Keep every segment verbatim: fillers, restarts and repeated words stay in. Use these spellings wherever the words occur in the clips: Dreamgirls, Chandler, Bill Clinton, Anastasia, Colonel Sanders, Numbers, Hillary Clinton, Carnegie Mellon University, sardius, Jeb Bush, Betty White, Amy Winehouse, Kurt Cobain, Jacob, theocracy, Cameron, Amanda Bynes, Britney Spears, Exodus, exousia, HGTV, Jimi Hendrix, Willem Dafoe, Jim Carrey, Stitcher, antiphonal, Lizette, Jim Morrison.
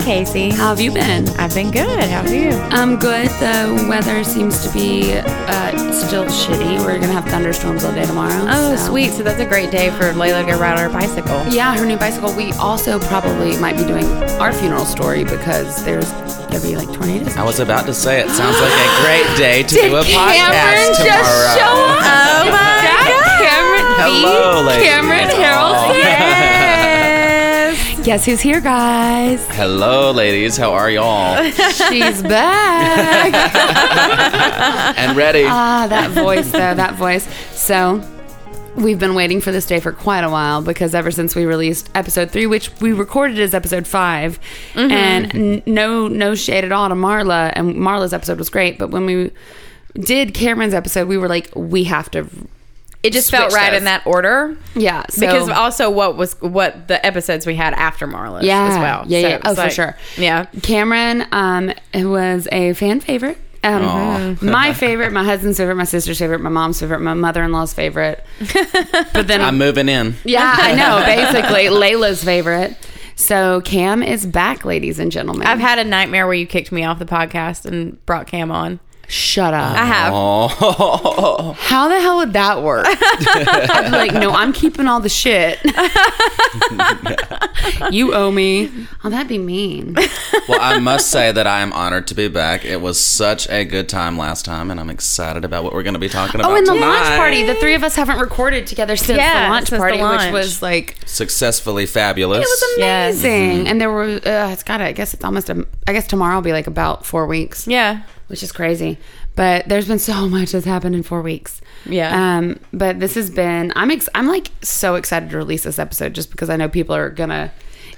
Casey. How have you been? I've been good. How have you? I'm good. The weather seems to be uh, still shitty. We're going to have thunderstorms all day tomorrow. Oh, so. Sweet. So that's a great day for Layla to go ride on her bicycle. Yeah, her new bicycle. We also probably might be doing our funeral story because there's going to be like tornadoes. I was shit. about to say, it sounds like a great day to do a podcast tomorrow. Did Cameron just show up? Oh, my God. Cameron Hello, ladies. Cameron Harold here. Guess who's here, guys? Hello, ladies. How are y'all? She's back. And ready. Ah, that voice, though. That voice. So, we've been waiting for this day for quite a while because ever since we released episode three, which we recorded as episode five, mm-hmm. and n- no, no shade at all to Marla, and Marla's episode was great, but when we did Cameron's episode, we were like, we have to... It just Switch felt right those. in that order. Yeah. So. Because also what was what the episodes we had after Marla's yeah, as well. Yeah, so yeah. Oh, like, for sure. Yeah. Cameron um, was a fan favorite. Um, my favorite, my husband's favorite, my sister's favorite, my mom's favorite, my mother-in-law's favorite. But then I'm moving in. Yeah, I know. Basically, Layla's favorite. So Cam is back, ladies and gentlemen. I've had a nightmare where you kicked me off the podcast and brought Cam on. Shut up. I have. Oh. How the hell would that work? I'd be like, no, I'm keeping all the shit. You owe me. Oh, that'd be mean. Well, I must say that I am honored to be back. It was such a good time last time, and I'm excited about what we're going to be talking about. Oh, and the tonight. launch party. The three of us haven't recorded together since yeah, the launch since party, the launch. which was like... Successfully fabulous. It was amazing. Yes. Mm-hmm. And there were... Uh, it's got I guess it's almost... A, I guess tomorrow will be like about four weeks. Yeah. Which is crazy. But there's been so much that's happened in four weeks. Yeah. Um, but this has been... I'm ex- I'm like so excited to release this episode just because I know people are going to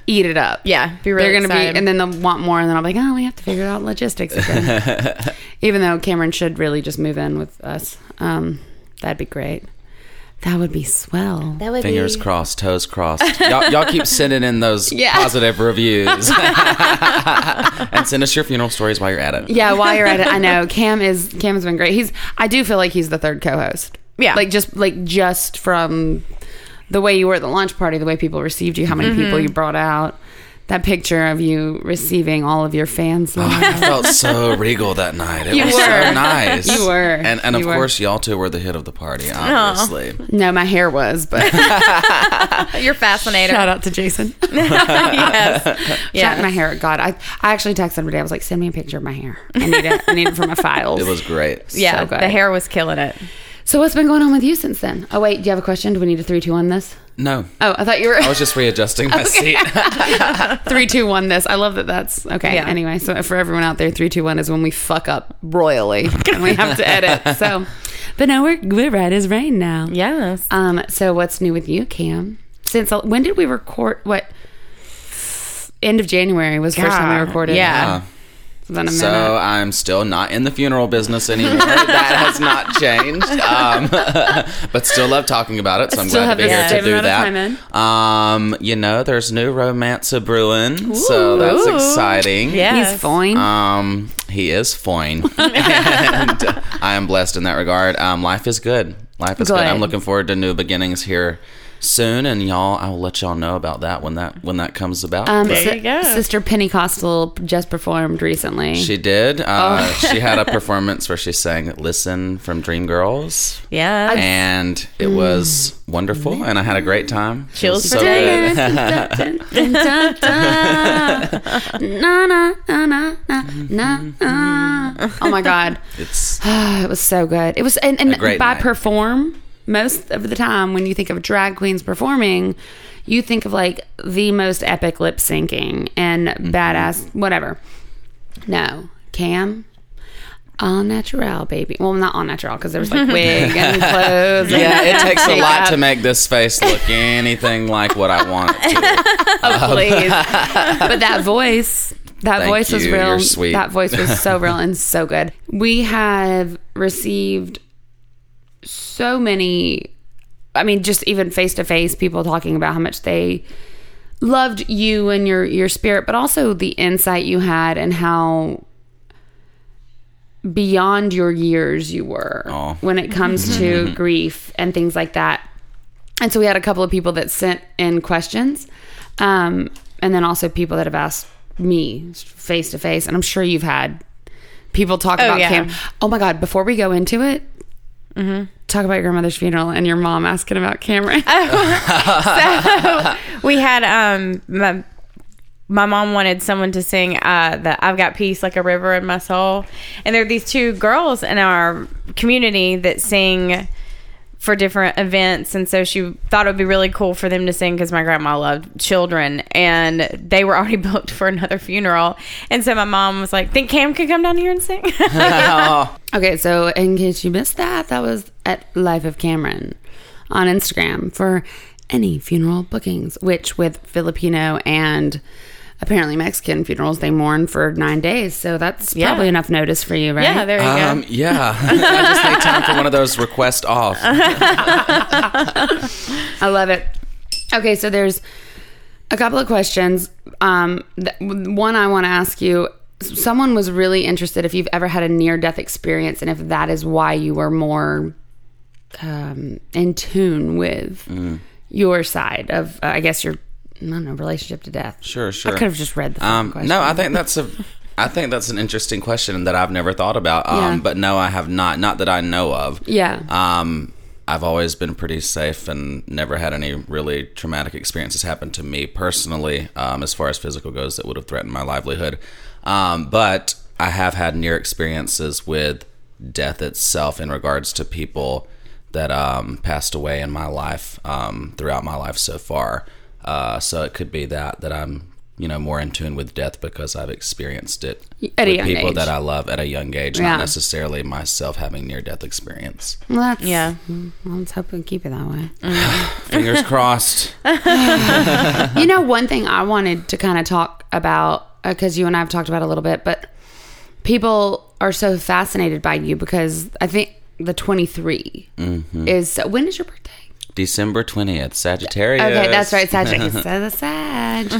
eat it up. Yeah. Be really They're going to be... And then they'll want more. And then I'll be like, oh, we have to figure out logistics again. Even though Cameron should really just move in with us. Um, that'd be great. That would be swell. That would Fingers be... crossed, toes crossed. Y'all, y'all keep sending in those yeah. positive reviews. And send us your funeral stories while you're at it. Yeah, while you're at it. I know. Cam is Cam has been great. He's I do feel like he's the third co-host. Yeah. Like just like just from the way you were at the launch party, the way people received you, how many mm-hmm. people you brought out. That picture of you receiving all of your fans. Oh, I felt so regal that night. It you was were. so nice. You were. And, and of were. course, y'all two were the hit of the party, obviously. Aww. No, my hair was, but... You're fascinating. Shout out to Jason. Yes. Yeah. My hair. God, I, I actually texted him today. I was like, send me a picture of my hair. I need it. I need it for my files. It was great. Yeah, so the hair was killing it. So what's been going on with you since then? Oh, wait, do you have a question? Do we need a three, two, one this? No. Oh, I thought you were... I was just readjusting my okay. seat. Three, two, one this. I love that that's... Okay, yeah. Anyway, so for everyone out there, three, two, one is when we fuck up royally and we have to edit, so... But no, we're, we're right as rain now. Yes. Um. So what's new with you, Cam? Since... When did we record... What? End of January was the first time we recorded. Yeah. yeah. So I'm still not in the funeral business anymore. That has not changed. Um, but still love talking about it, so I'm still glad to be here to do that. Um, you know, there's new romance a brewing, so that's exciting. Yes. He's fine. Um, he is fine. And I am blessed in that regard. Um, life is good. Life is good. good. I'm looking forward to new beginnings here soon, and y'all, I will let y'all know about that when that when that comes about. Um, there you go. Sister Pentecostal just performed recently. She did. Uh, oh. She had a performance where she sang "Listen" from Dreamgirls. Yeah, and it mm. was wonderful, and I had a great time. Chills for days. Oh my God! It's it was so good. It was and, and by night. perform. Most of the time, when you think of drag queens performing, you think of like the most epic lip syncing and mm-hmm. badass whatever. No, Cam, all natural, baby. Well, not all natural because there was like wig and clothes. Yeah, and it takes a lot to make this face look anything like what I want it to. Oh, please. But that voice. That Thank voice you. was real. You're sweet. That voice was so real and so good. We have received so many I mean, just even face to face, people talking about how much they loved you and your, your spirit, but also the insight you had and how beyond your years you were oh. when it comes to grief and things like that. And so we had a couple of people that sent in questions, um, and then also people that have asked me face to face. And I'm sure you've had people talk oh, about yeah. Cam. Oh my God! Before we go into it, mm-hmm. talk about your grandmother's funeral and your mom asking about Cameron. Oh. So we had um, my, my mom wanted someone to sing uh, the "I've Got Peace Like a River in My Soul," and there are these two girls in our community that sing for different events, and so she thought it would be really cool for them to sing because my grandma loved children, and they were already booked for another funeral. And so my mom was like, think Cam could come down here and sing? Oh. Okay, so in case you missed that, that was at Life of Cameron on Instagram for any funeral bookings, which with Filipino and apparently Mexican funerals, they mourn for nine days. So that's yeah. probably enough notice for you, right? Yeah, there you um, go. Yeah. I just made time for one of those request off. I love it. Okay, so there's a couple of questions. Um, th- one I want to ask you, someone was really interested if you've ever had a near-death experience and if that is why you were more um, in tune with mm. your side of, uh, I guess, your I don't know, relationship to death. Sure, sure. I could have just read the um, question. No, I think that's a, I think that's an interesting question that I've never thought about. Um, yeah. But no, I have not. Not that I know of. Yeah. Um, I've always been pretty safe and never had any really traumatic experiences happen to me personally. Um, as far as physical goes, that would have threatened my livelihood. Um, but I have had near experiences with death itself in regards to people that um, passed away in my life um, throughout my life so far. Uh, so it could be that, that I'm, you know, more in tune with death because I've experienced it at with a young people age. That I love at a young age, yeah. not necessarily myself having near-death experience. Well, that's, yeah. Well, let's hope we keep it that way. Mm. Fingers crossed. You know, one thing I wanted to kind of talk about, because uh, you and I have talked about it a little bit, but people are so fascinated by you because I think the twenty-three mm-hmm. is, when is your birthday? December twentieth, Sagittarius. Okay, that's right, Sagittarius. So the Sag.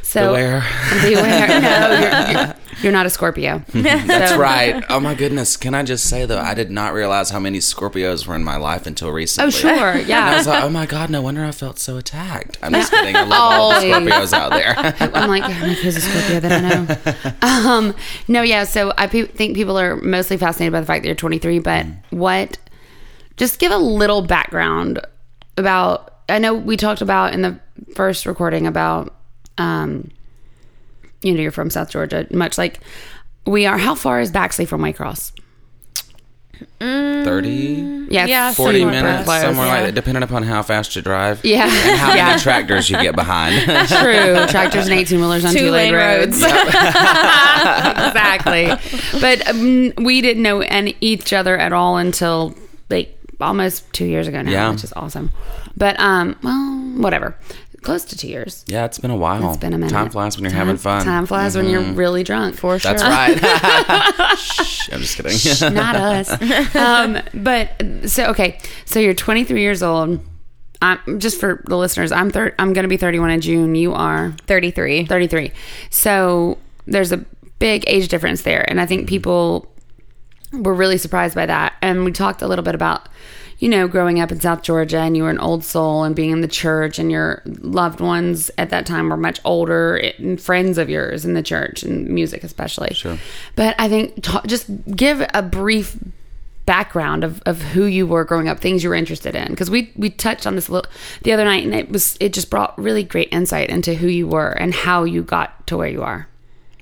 So, beware. Beware. No, you're, you're, you're not a Scorpio. That's so. Right. Oh, my goodness. Can I just say, though, I did not realize how many Scorpios were in my life until recently. Oh, sure, yeah. And I was like, oh, my God, no wonder I felt so attacked. I'm just kidding. I love all the Scorpios out there. I'm like, oh, my kid's a Scorpio that I know. Um, no, yeah, so I pe- think people are mostly fascinated by the fact that you're twenty-three, but mm. what? Just give a little background about, I know we talked about in the first recording about, um, you know, you're from South Georgia, much like we are. How far is Baxley from Waycross? Mm, thirty? Yeah, yeah, forty minutes, close. Somewhere yeah. like that, depending upon how fast you drive. Yeah. And how yeah. many tractors you get behind. True. Tractors and eighteen-wheelers on two-lane roads. Yep. Exactly. But um, we didn't know any, each other at all until, like, almost two years ago now, yeah. which is awesome. But, um, well, whatever. Close to two years. Yeah, it's been a while. It's been a minute. Time flies when you're time, having fun. Time flies mm-hmm. when you're really drunk, for sure. That's right. Shh, I'm just kidding. Shh, not us. Um, but, so, okay. So, you're twenty-three years old. I'm, just for the listeners, I'm thir- I'm going to be thirty-one in June. You are? thirty-three. thirty-three. So, there's a big age difference there. And I think people were really surprised by that. And we talked a little bit about, you know, growing up in South Georgia and you were an old soul and being in the church and your loved ones at that time were much older and friends of yours in the church and music especially. Sure. But I think ta- just give a brief background of, of who you were growing up, things you were interested in. Because we, we touched on this a little the other night and it was it just brought really great insight into who you were and how you got to where you are.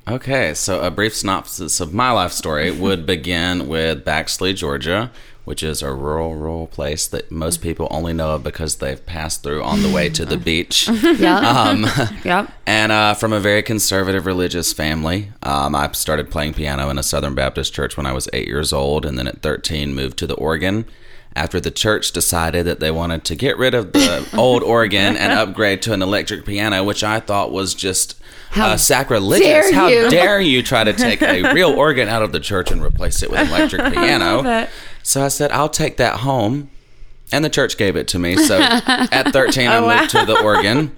Okay, so a brief synopsis of my life story would begin with Baxley, Georgia, which is a rural, rural place that most people only know of because they've passed through on the way to the beach. Yeah. Um, yep. And uh, from a very conservative religious family, um, I started playing piano in a Southern Baptist church when I was eight years old, and then at thirteen moved to the organ after the church decided that they wanted to get rid of the old organ and upgrade to an electric piano, which I thought was just... How uh, sacrilegious. Dare How you. dare you try to take a real organ out of the church and replace it with an electric piano. I so I said, I'll take that home And the church gave it to me. So at thirteen, oh, I moved wow. to the organ.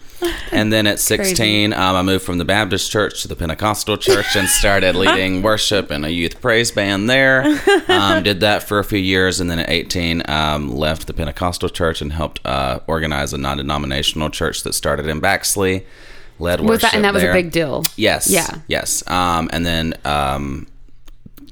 And then at sixteen, um, I moved from the Baptist church to the Pentecostal church and started leading worship and a youth praise band there. Um, did that for a few years. And then at eighteen, um, left the Pentecostal church and helped uh, organize a non-denominational church that started in Baxley. Led worship was that, And that there. was a big deal. Yes. Yeah. Yes. Um, and then... Um,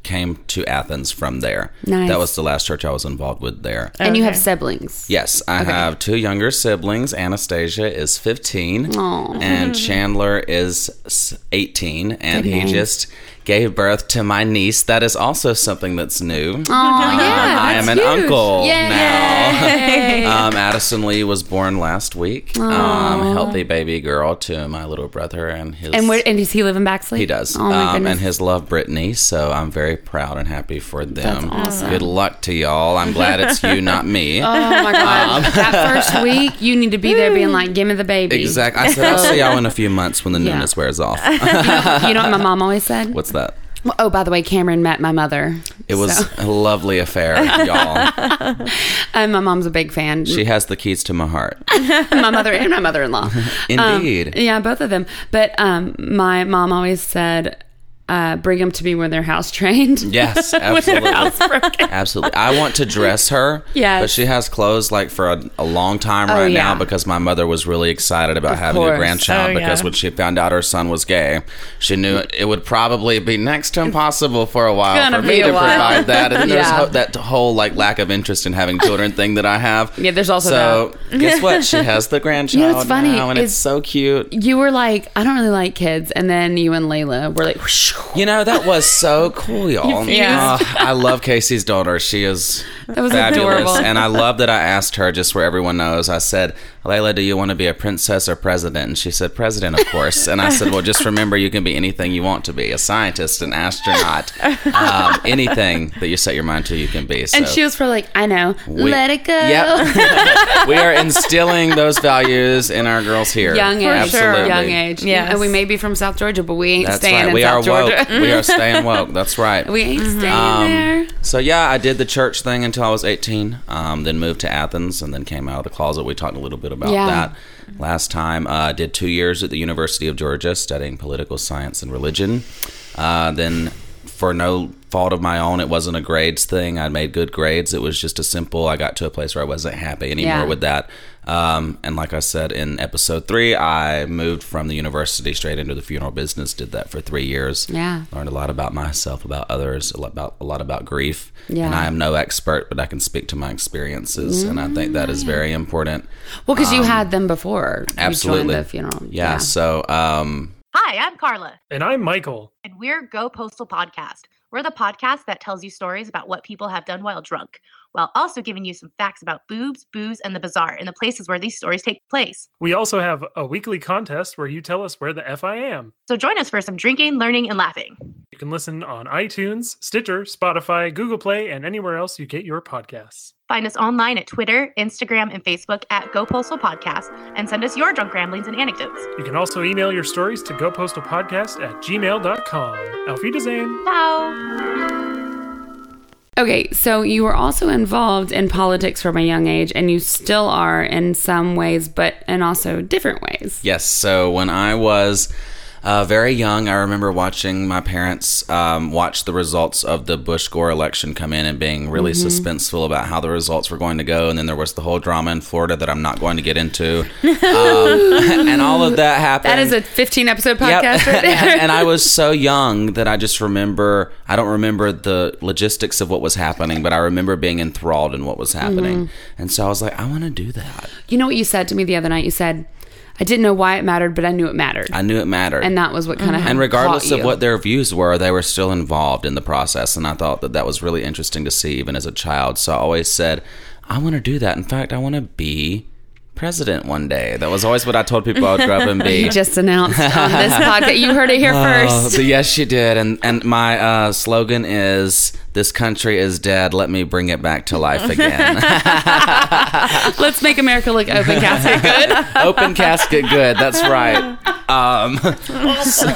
came to Athens from there. Nice. That was the last church I was involved with there. And okay. you have siblings? Yes, I okay. have two younger siblings. Anastasia is fifteen Aww. And Chandler is eighteen and Good he name. just gave birth to my niece. That is also something that's new. Aww, um, yeah, I am an huge. uncle Yay. now. um, Addison Lee was born last week. Um, healthy baby girl to my little brother and his... And, where, and does he live in Baxley? He does. Oh, my um, and his love, Britney. So I'm very proud and happy for them. That's awesome. Good luck to y'all. I'm glad it's you, not me. Oh, my God. Um, that first week, you need to be there being like, give me the baby. Exactly. I said, I'll see y'all in a few months when the yeah. newness wears off. You know, you know what my mom always said? What's that? Well, oh, by the way, Cameron met my mother. It was so. a lovely affair, y'all. And my mom's a big fan. She has the keys to my heart. My mother and my mother-in-law. Indeed. Um, yeah, both of them. But um, my mom always said... Uh, bring them to me when they're house trained. Yes, absolutely. When they're housebroken. Absolutely. I want to dress her. Yes. But she has clothes like for a, a long time right oh, yeah. now because my mother was really excited about of having course. a grandchild oh, because yeah. when she found out her son was gay, she knew it, it would probably be next to impossible for a while Gonna for me to while. provide that. And yeah. there's that whole like lack of interest in having children thing that I have. Yeah, there's also so, that. So guess what? She has the grandchild you know, it's funny. now and it's, it's so cute. You were like, I don't really like kids. And then you and Layla were like, whoosh. You know, that was so cool, y'all. Yeah. Uh, I love Casey's daughter. She is that was fabulous. Adorable. And I love that I asked her, just where everyone knows, I said, Layla, do you want to be a princess or president? And she said, president, of course. And I said, well, just remember you can be anything you want to be. A scientist, an astronaut, um, anything that you set your mind to, you can be. So and she was for like, I know, we, let it go. Yep. We are instilling those values in our girls here. Young age. Absolutely. Sure. Young age. Yes. And we may be from South Georgia, but we ain't That's staying right. in we South Georgia. We are staying woke. That's right. We ain't staying um, there. So yeah, I did the church thing until I was eighteen. Um, then moved to Athens, and then came out of the closet. We talked a little bit about yeah. that last time. I uh, did two years at the University of Georgia studying political science and religion. Uh, then, for no fault of my own, it wasn't a grades thing. I made good grades. It was just a simple. I got to a place where I wasn't happy anymore yeah. with that. Um, and like I said in episode three, I moved from the university straight into the funeral business, did that for three years. Yeah. Learned a lot about myself, about others, a lot about, a lot about grief. Yeah. And I am no expert, but I can speak to my experiences. Mm-hmm. And I think that is very important. Well, because um, you had them before. Absolutely. You joined the funeral. Yeah. yeah. So, um, hi, I'm Carla. And I'm Michael. And we're Go Postal Podcast. We're the podcast that tells you stories about what people have done while drunk, while also giving you some facts about boobs, booze, and the bazaar and the places where these stories take place. We also have a weekly contest where you tell us where the F I am. So join us for some drinking, learning, and laughing. You can listen on iTunes, Stitcher, Spotify, Google Play, and anywhere else you get your podcasts. Find us online at Twitter, Instagram, and Facebook at Go Postal Podcast, and send us your drunk ramblings and anecdotes. You can also email your stories to gopostalpodcast at gmail dot com. Auf Wiedersehen. Ciao. Okay, so you were also involved in politics from a young age, and you still are in some ways, but in also different ways. Yes, so when I was uh, very young, I remember watching my parents um, watch the results of the Bush-Gore election come in and being really mm-hmm. suspenseful about how the results were going to go, and then there was the whole drama in Florida that I'm not going to get into, um, and all of that happened. That is a fifteen-episode podcast yep. right there. and, and I was so young that I just remember... I don't remember the logistics of what was happening, but I remember being enthralled in what was happening. Mm-hmm. And so I was like, I want to do that. You know what you said to me the other night? You said, I didn't know why it mattered, but I knew it mattered. I knew it mattered. And that was what kind mm-hmm. of And regardless of you. what their views were, they were still involved in the process. And I thought that that was really interesting to see even as a child. So I always said, I want to do that. In fact, I want to be... president one day. That was always what I told people I would grow up and be. You just announced on this podcast. You heard it here oh, first. Yes, she did. And and my uh, slogan is, this country is dead. Let me bring it back to life again. Let's make America look open casket good. Open casket good. That's right. Um, so,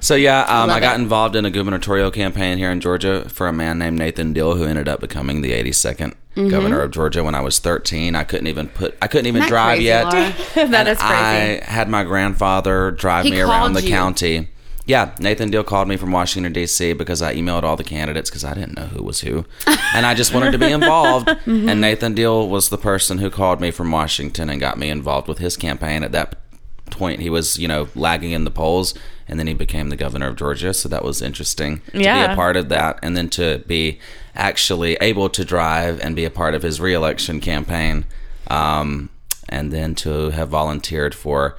so yeah, um, I got it. involved in a gubernatorial campaign here in Georgia for a man named Nathan Deal, who ended up becoming the eighty-second mm-hmm. governor of Georgia when I was thirteen. I couldn't even put, I couldn't even Isn't drive crazy, yet. That is crazy. I had my grandfather drive he me around the you. county. Yeah, Nathan Deal called me from Washington, D C because I emailed all the candidates because I didn't know who was who. And I just wanted to be involved. mm-hmm. And Nathan Deal was the person who called me from Washington and got me involved with his campaign. At that point, he was, you know, lagging in the polls. And then he became the governor of Georgia. So that was interesting to yeah. be a part of that. And then to be actually able to drive and be a part of his reelection campaign. Um, and then to have volunteered for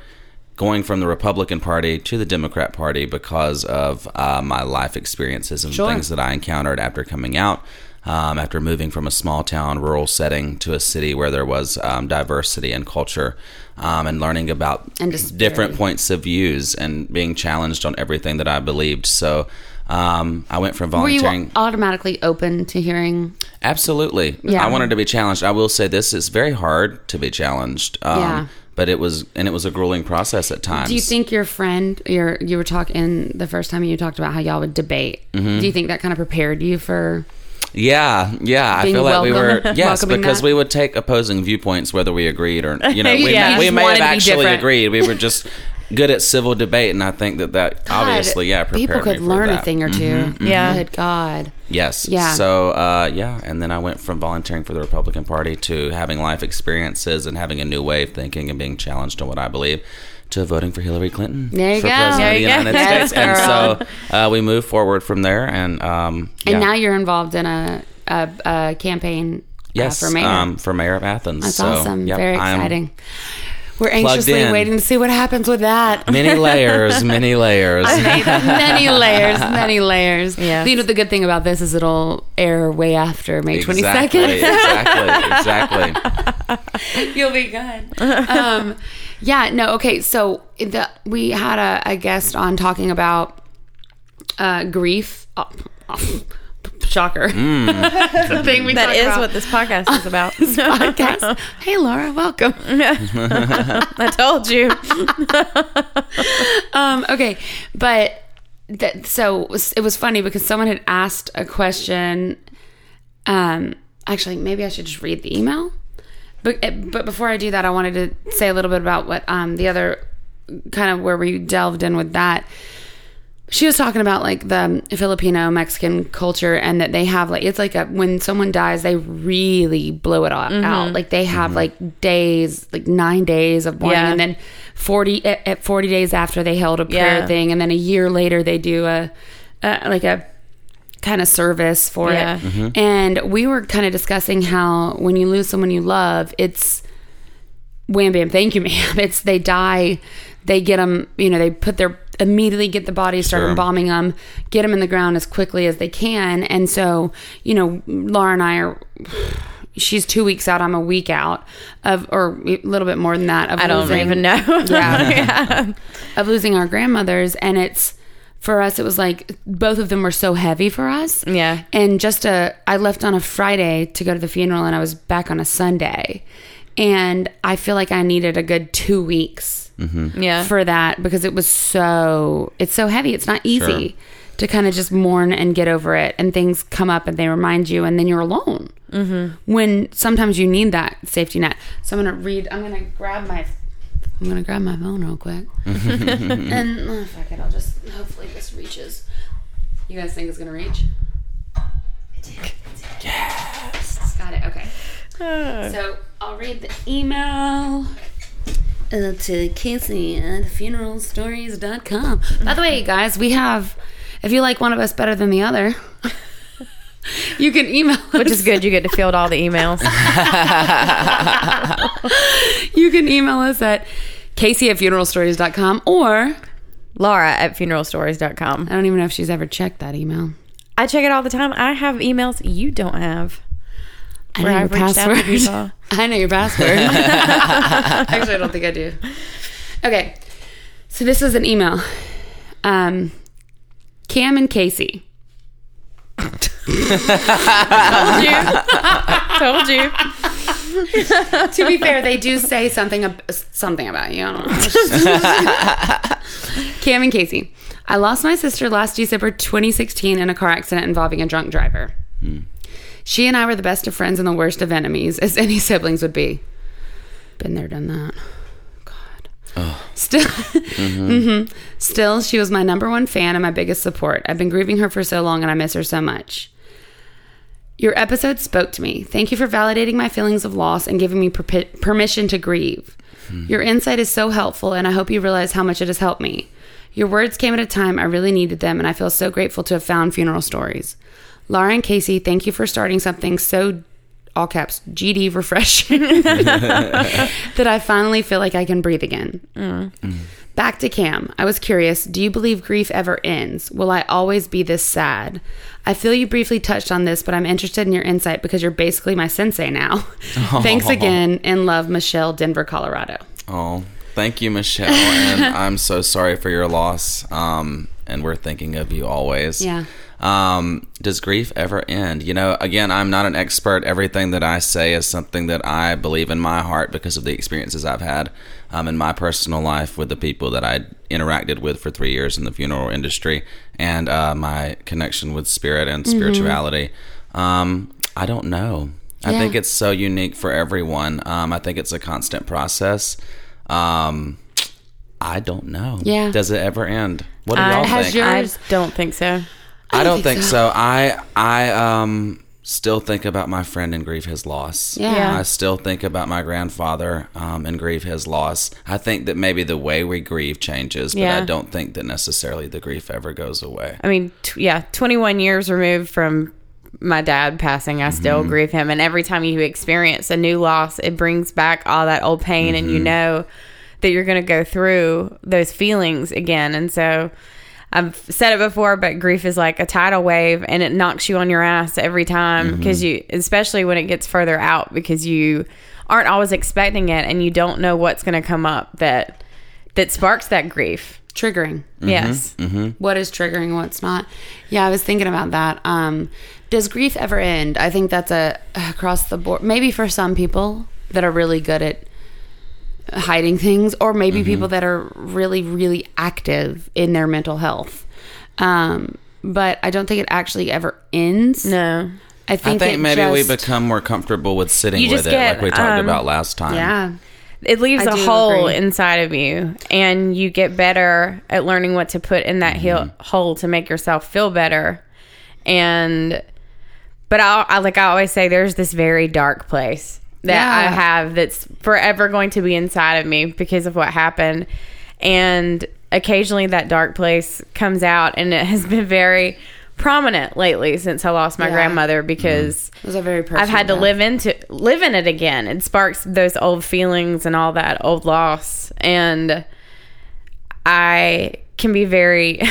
going from the Republican Party to the Democrat Party because of uh, my life experiences and sure. things that I encountered after coming out, um, after moving from a small town, rural setting to a city where there was um, diversity and culture, um, and learning about and different points of views and being challenged on everything that I believed. So um, I went from volunteering. Were you automatically open to hearing? Absolutely. Yeah. I wanted to be challenged. I will say this, it's very hard to be challenged. Um, yeah. But it was, and it was a grueling process at times. Do you think your friend, your you were talking the first time you talked about how y'all would debate? Mm-hmm. Do you think that kind of prepared you for? Yeah, yeah. Being I feel welcome, like we were yes, because that? we would take opposing viewpoints whether we agreed or you know we yeah. may, we may have actually agreed. We were just good at civil debate, and I think that that God, obviously yeah prepared people could me for learn that. a thing or two. Mm-hmm, mm-hmm. Yeah, good God. Yes. Yeah. So uh, yeah, and then I went from volunteering for the Republican Party to having life experiences and having a new way of thinking and being challenged on what I believe to voting for Hillary Clinton there you for go. President there of the United go. States. And so uh, we moved forward from there. And um, yeah. And now you're involved in a, a, a campaign yes, uh, for mayor. Um, for mayor of Athens. That's so, awesome. Yep, Very exciting. I'm, We're anxiously waiting to see what happens with that. Many layers, many layers. many layers, many layers. Yeah. You know, the good thing about this is it'll air way after May twenty-second. Exactly, exactly. You'll be good. Um, yeah, no, okay. So the, we had a, a guest on talking about uh, grief. Oh, oh. Shocker. Mm. the thing we that is about. What this podcast is about. This podcast. Hey, Laura, welcome. I told you. um, okay, but that, so it was, it was funny because someone had asked a question. Um, actually, maybe I should just read the email. But, but before I do that, I wanted to say a little bit about what um, the other kind of where we delved in with that. She was talking about like the Filipino Mexican culture and that they have like, it's like a, when someone dies, they really blow it all mm-hmm. out. Like they have mm-hmm. like days, like nine days of mourning yeah. and then forty at forty days after they held a prayer yeah. thing. And then a year later they do a, a like a kind of service for yeah. it. Mm-hmm. And we were kind of discussing how when you lose someone you love, it's wham, bam, thank you, ma'am. It's they die, they get them, you know, they put their, immediately get the bodies, start sure. embalming them, get them in the ground as quickly as they can. And so, you know, Laura and I are, she's two weeks out, I'm a week out of, or a little bit more than that. Of I losing, don't even know. Yeah, yeah. Of losing our grandmothers. And it's, for us, it was like, both of them were so heavy for us. Yeah. And just a, I left on a Friday to go to the funeral and I was back on a Sunday. And I feel like I needed a good two weeks. Mm-hmm. Yeah, for that because it was so it's so heavy. It's not easy sure. to kind of just mourn and get over it, and things come up and they remind you, and then you're alone. Mm-hmm. When sometimes you need that safety net. So I'm gonna read. I'm gonna grab my. I'm gonna grab my phone real quick, and oh, fuck it. I'll just hopefully this reaches. You guys think it's gonna reach? It did. It did. Yes, got it. Okay. Oh. So I'll read the email. Uh, to Casey at funeral stories dot com. By the way, guys, we have, if you like one of us better than the other, you can email us. Which is good. You get to field all the emails. You can email us at Casey at funeral stories dot com or Laura at funeral stories dot com. I don't even know if she's ever checked that email. I check it all the time. I have emails you don't have. I know, I, your password. I know your password. Actually, I don't think I do. Okay. So this is an email. Um, Cam and Casey. Told you. Told you. To be fair, they do say something ab- something about you. I don't know. Cam and Casey. I lost my sister last December twenty sixteen in a car accident involving a drunk driver. Hmm. She and I were the best of friends and the worst of enemies, as any siblings would be. Been there, done that. God. Oh. Still, mm-hmm. Mm-hmm. Still, she was my number one fan and my biggest support. I've been grieving her for so long, and I miss her so much. Your episode spoke to me. Thank you for validating my feelings of loss and giving me per- permission to grieve. Mm. Your insight is so helpful, and I hope you realize how much it has helped me. Your words came at a time I really needed them, and I feel so grateful to have found Funeral Stories. Laura and Casey, thank you for starting something so, all caps, G D refreshing that I finally feel like I can breathe again. Mm. Mm. Back to Cam. I was curious, do you believe grief ever ends? Will I always be this sad? I feel you briefly touched on this, but I'm interested in your insight because you're basically my sensei now. Oh. Thanks again, and love, Michelle, Denver, Colorado. Oh, thank you, Michelle, and I'm so sorry for your loss, um, and we're thinking of you always. Yeah. Um, does grief ever end? You know, again, I'm not an expert. Everything that I say is something that I believe in my heart because of the experiences I've had um, in my personal life with the people that I interacted with for three years in the funeral industry and uh, my connection with spirit and spirituality. Mm-hmm. Um, I don't know. I yeah. think it's so unique for everyone. Um, I think it's a constant process. Um, I don't know. Yeah. Does it ever end? What do uh, y'all has think? Yours? I don't think so. I don't think so. I I um still think about my friend and grieve his loss. Yeah. I still think about my grandfather um, and grieve his loss. I think that maybe the way we grieve changes, but yeah. I don't think that necessarily the grief ever goes away. I mean, t- yeah, twenty-one years removed from my dad passing, I still mm-hmm. grieve him. And every time you experience a new loss, it brings back all that old pain, mm-hmm. and you know that you're going to go through those feelings again. And so... I've said it before, but grief is like a tidal wave, and it knocks you on your ass every time because mm-hmm. you, especially when it gets further out, because you aren't always expecting it, and you don't know what's going to come up that that sparks that grief. Triggering. Mm-hmm. Yes. Mm-hmm. What is triggering? What's not? Yeah, I was thinking about that. Um, does grief ever end? I think that's a across the board. Maybe for some people that are really good at hiding things, or maybe mm-hmm. people that are really really active in their mental health, um but I don't think it actually ever ends. No, I think, I think maybe just, we become more comfortable with sitting with it, get, like we talked um, about last time. Yeah, it leaves I a hole agree. Inside of you, and you get better at learning what to put in that mm-hmm. heel, hole to make yourself feel better. And but I, I like I always say, there's this very dark place that yeah. I have that's forever going to be inside of me because of what happened. And occasionally that dark place comes out, and it has been very prominent lately since I lost my yeah. grandmother, because mm-hmm. it was a very personal I've had to death. live into live in it again. It sparks those old feelings and all that old loss. And I can be very...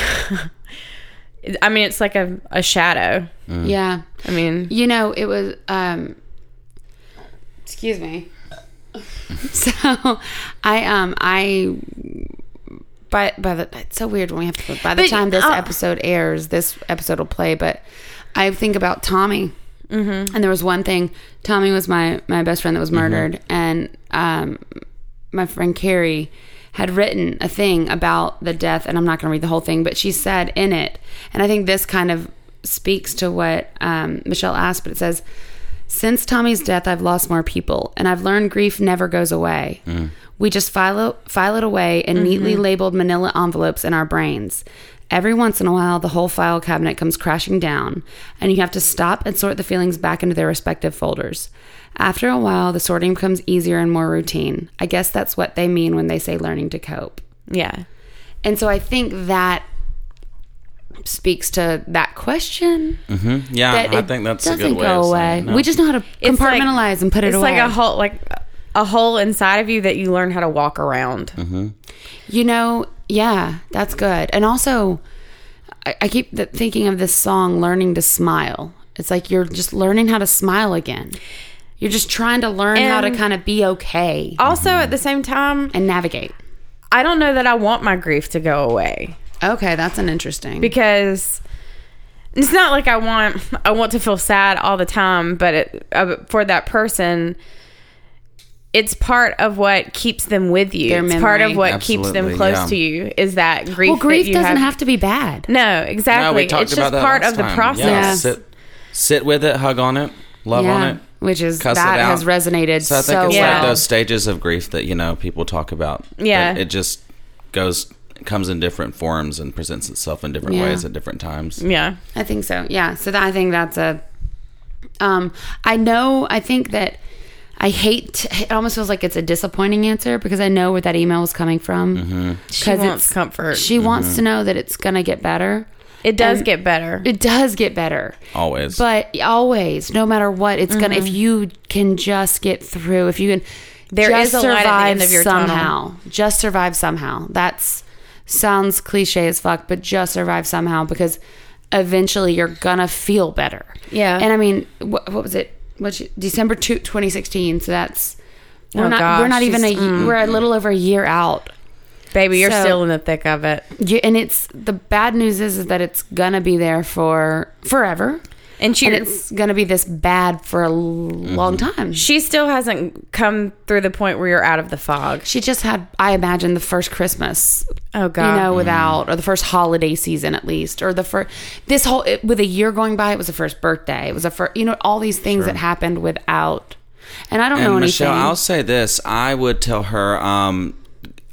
I mean, it's like a, a shadow. Mm. Yeah. I mean... You know, it was... um Excuse me. So, I um I by by the it's so weird when we have to by the but, time this uh, episode airs, this episode will play. But I think about Tommy, mm-hmm. and there was one thing. Tommy was my my best friend that was murdered, mm-hmm. and um my friend Carrie had written a thing about the death, and I'm not going to read the whole thing, but she said in it, and I think this kind of speaks to what um, Michelle asked, but it says, since Tommy's death, I've lost more people, and I've learned grief never goes away. Mm. We just file, file it away in mm-hmm. neatly labeled manila envelopes in our brains. Every once in a while, the whole file cabinet comes crashing down, and you have to stop and sort the feelings back into their respective folders. After a while, the sorting becomes easier and more routine. I guess that's what they mean when they say learning to cope. Yeah. And so I think that speaks to that question. Mm-hmm. Yeah, that I think that's a good way go away. No. We just know how to it's compartmentalize like, and put it it's away. It's like a hole, like a hole inside of you that you learn how to walk around. Mm-hmm. You know, yeah, that's good. And also, I, I keep th- thinking of this song, "Learning to Smile." It's like you're just learning how to smile again. You're just trying to learn and how to kind of be okay. Also, mm-hmm. at the same time, and navigate. I don't know that I want my grief to go away. Okay, that's an interesting... Because it's not like I want I want to feel sad all the time, but it, uh, for that person, it's part of what keeps them with you. Their it's memory. part of what Absolutely, keeps them close yeah. to you is that grief. Well, grief that you doesn't have. have to be bad. No, exactly. No, we talked it's about just that part last of time. the process. Yeah. Yes. Sit, sit with it, hug on it, love yeah. on it. Which is, that has resonated so well. So I think so it's well. like those stages of grief that, you know, people talk about. Yeah. It, it just goes, it comes in different forms and presents itself in different yeah. ways at different times. Yeah. I think so. Yeah. So that, I think that's a, um, I know, I think that I hate, it almost feels like it's a disappointing answer because I know where that email was coming from. Mm-hmm. She wants comfort. She mm-hmm. wants to know that it's going to get better. It does and get better. It does get better. Always. But always, no matter what, it's mm-hmm. going to, if you can just get through, if you can, there just is a survive light at the end of your somehow, tunnel. Just survive somehow. That's, sounds cliche as fuck, but just survive somehow because eventually you're going to feel better. Yeah. And I mean, what, what was it? Which, December twenty sixteen, so that's we're oh not gosh, we're not even a mm. we're a little over a year out, baby. You're so, still in the thick of it. Yeah, and it's the bad news is, is that it's gonna be there for forever, and she and it's gonna be this bad for a mm-hmm. long time. She still hasn't come through the point where you're out of the fog. She just had, I imagine, the first Christmas. Oh God, you know, mm. without or the first holiday season at least, or the first this whole it, with a year going by. It was the first birthday. It was a first, you know, all these things sure. that happened without. And I don't and know Michelle, anything. Michelle, I'll say this: I would tell her. Um,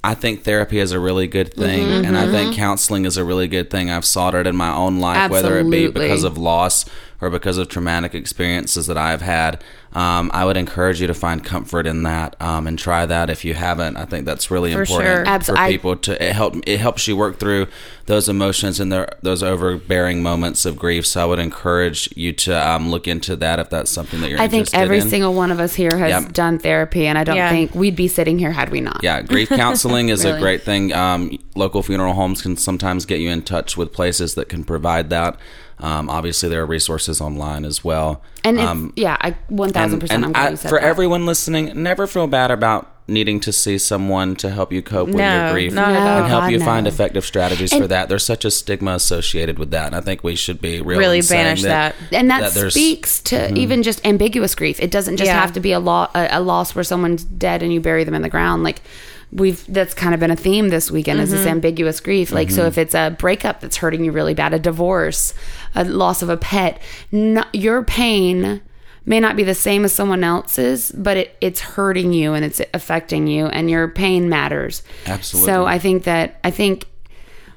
I think therapy is a really good thing, mm-hmm. and I think counseling is a really good thing. I've sought it in my own life, Absolutely. whether it be because of loss or because of traumatic experiences that I've had. Um, I would encourage you to find comfort in that um, and try that if you haven't. I think that's really for important sure. Abs- for people to it help. It helps you work through those emotions and their, those overbearing moments of grief. So I would encourage you to um, look into that if that's something that you're I interested in. I think every in. single one of us here has yep. done therapy, and I don't yeah. think we'd be sitting here had we not. Yeah, grief counseling is really? a great thing. Um, local funeral homes can sometimes get you in touch with places that can provide that. Um, obviously, there are resources online as well. And um, yeah, I one thousand percent. I'm glad I, you said for that. everyone listening, never feel bad about needing to see someone to help you cope no, with your grief no, and no, help God, you no. find effective strategies and for that. There's such a stigma associated with that, and I think we should be real really banish that, that. And that, that speaks to mm-hmm. even just ambiguous grief. It doesn't just yeah. have to be a, lo- a, a loss where someone's dead and you bury them in the ground. Like we've that's kind of been a theme this weekend mm-hmm. is this ambiguous grief. Like mm-hmm. so, if it's a breakup that's hurting you really bad, a divorce, a loss of a pet, not, your pain may not be the same as someone else's, but it, it's hurting you and it's affecting you and your pain matters. Absolutely. So I think that, I think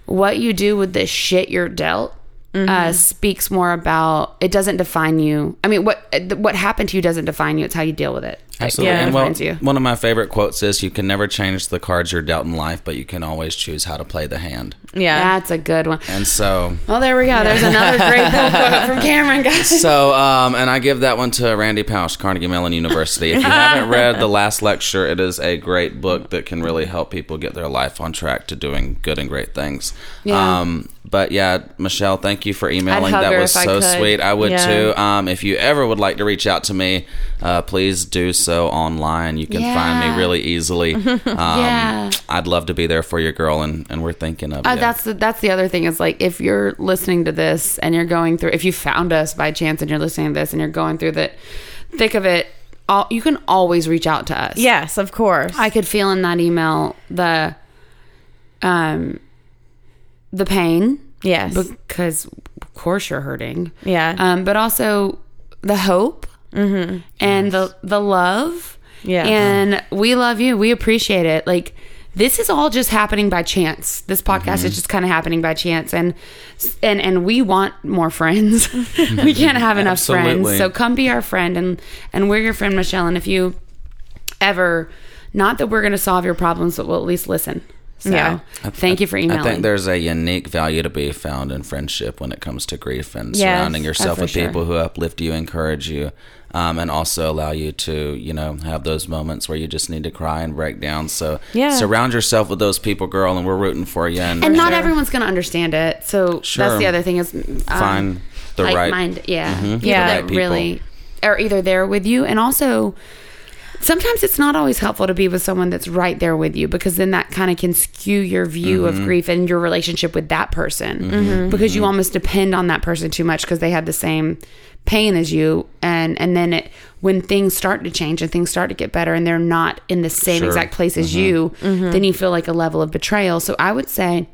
what you do with the shit you're dealt mm-hmm. uh, speaks more about, it doesn't define you. I mean, what what happened to you doesn't define you. It's how you deal with it. Absolutely. Yeah. And well, you. One of my favorite quotes is, you can never change the cards you're dealt in life, but you can always choose how to play the hand. Yeah. That's a good one. And so... Well, there we go. Yeah. There's another great quote from Cameron, guys. So, um, and I give that one to Randy Pausch, Carnegie Mellon University. If you haven't read The Last Lecture, it is a great book that can really help people get their life on track to doing good and great things. Yeah. Um, but yeah, Michelle, thank you for emailing. That was so I sweet. I would yeah. too. Um, if you ever would like to reach out to me, uh, please do so. So online you can yeah. find me really easily. um yeah. I'd love to be there for your girl, and, and we're thinking of uh, you. that's the, that's the other thing is, like, if you're listening to this and you're going through, if you found us by chance and you're listening to this and you're going through the thick of it all, you can always reach out to us. Yes, of course. I could feel in that email the um the pain, yes, because of course you're hurting, yeah, um but also the hope. Mm-hmm. And the the love, yeah, and we love you, we appreciate it. Like, this is all just happening by chance. This podcast mm-hmm. is just kind of happening by chance, and and and we want more friends. We can't have enough Absolutely. friends, so come be our friend, and and we're your friend, Michelle. And if you ever, not that we're going to solve your problems, but we'll at least listen. So yeah. thank you for emailing. I think there's a unique value to be found in friendship when it comes to grief, and yes, surrounding yourself with sure. people who uplift you, encourage you, um, and also allow you to, you know, have those moments where you just need to cry and break down. So yeah. surround yourself with those people, girl, and we're rooting for you. And, and not sure. everyone's going to understand it. So sure. that's the other thing is um, find the like right mind. Yeah. Mm-hmm, yeah. That right really are either there with you, and also sometimes it's not always helpful to be with someone that's right there with you, because then that kind of can skew your view mm-hmm. of grief and your relationship with that person, mm-hmm. because mm-hmm. you almost depend on that person too much because they had the same pain as you, and and then it, when things start to change and things start to get better and they're not in the same sure. exact place as mm-hmm. you, mm-hmm. then you feel like a level of betrayal. So I would say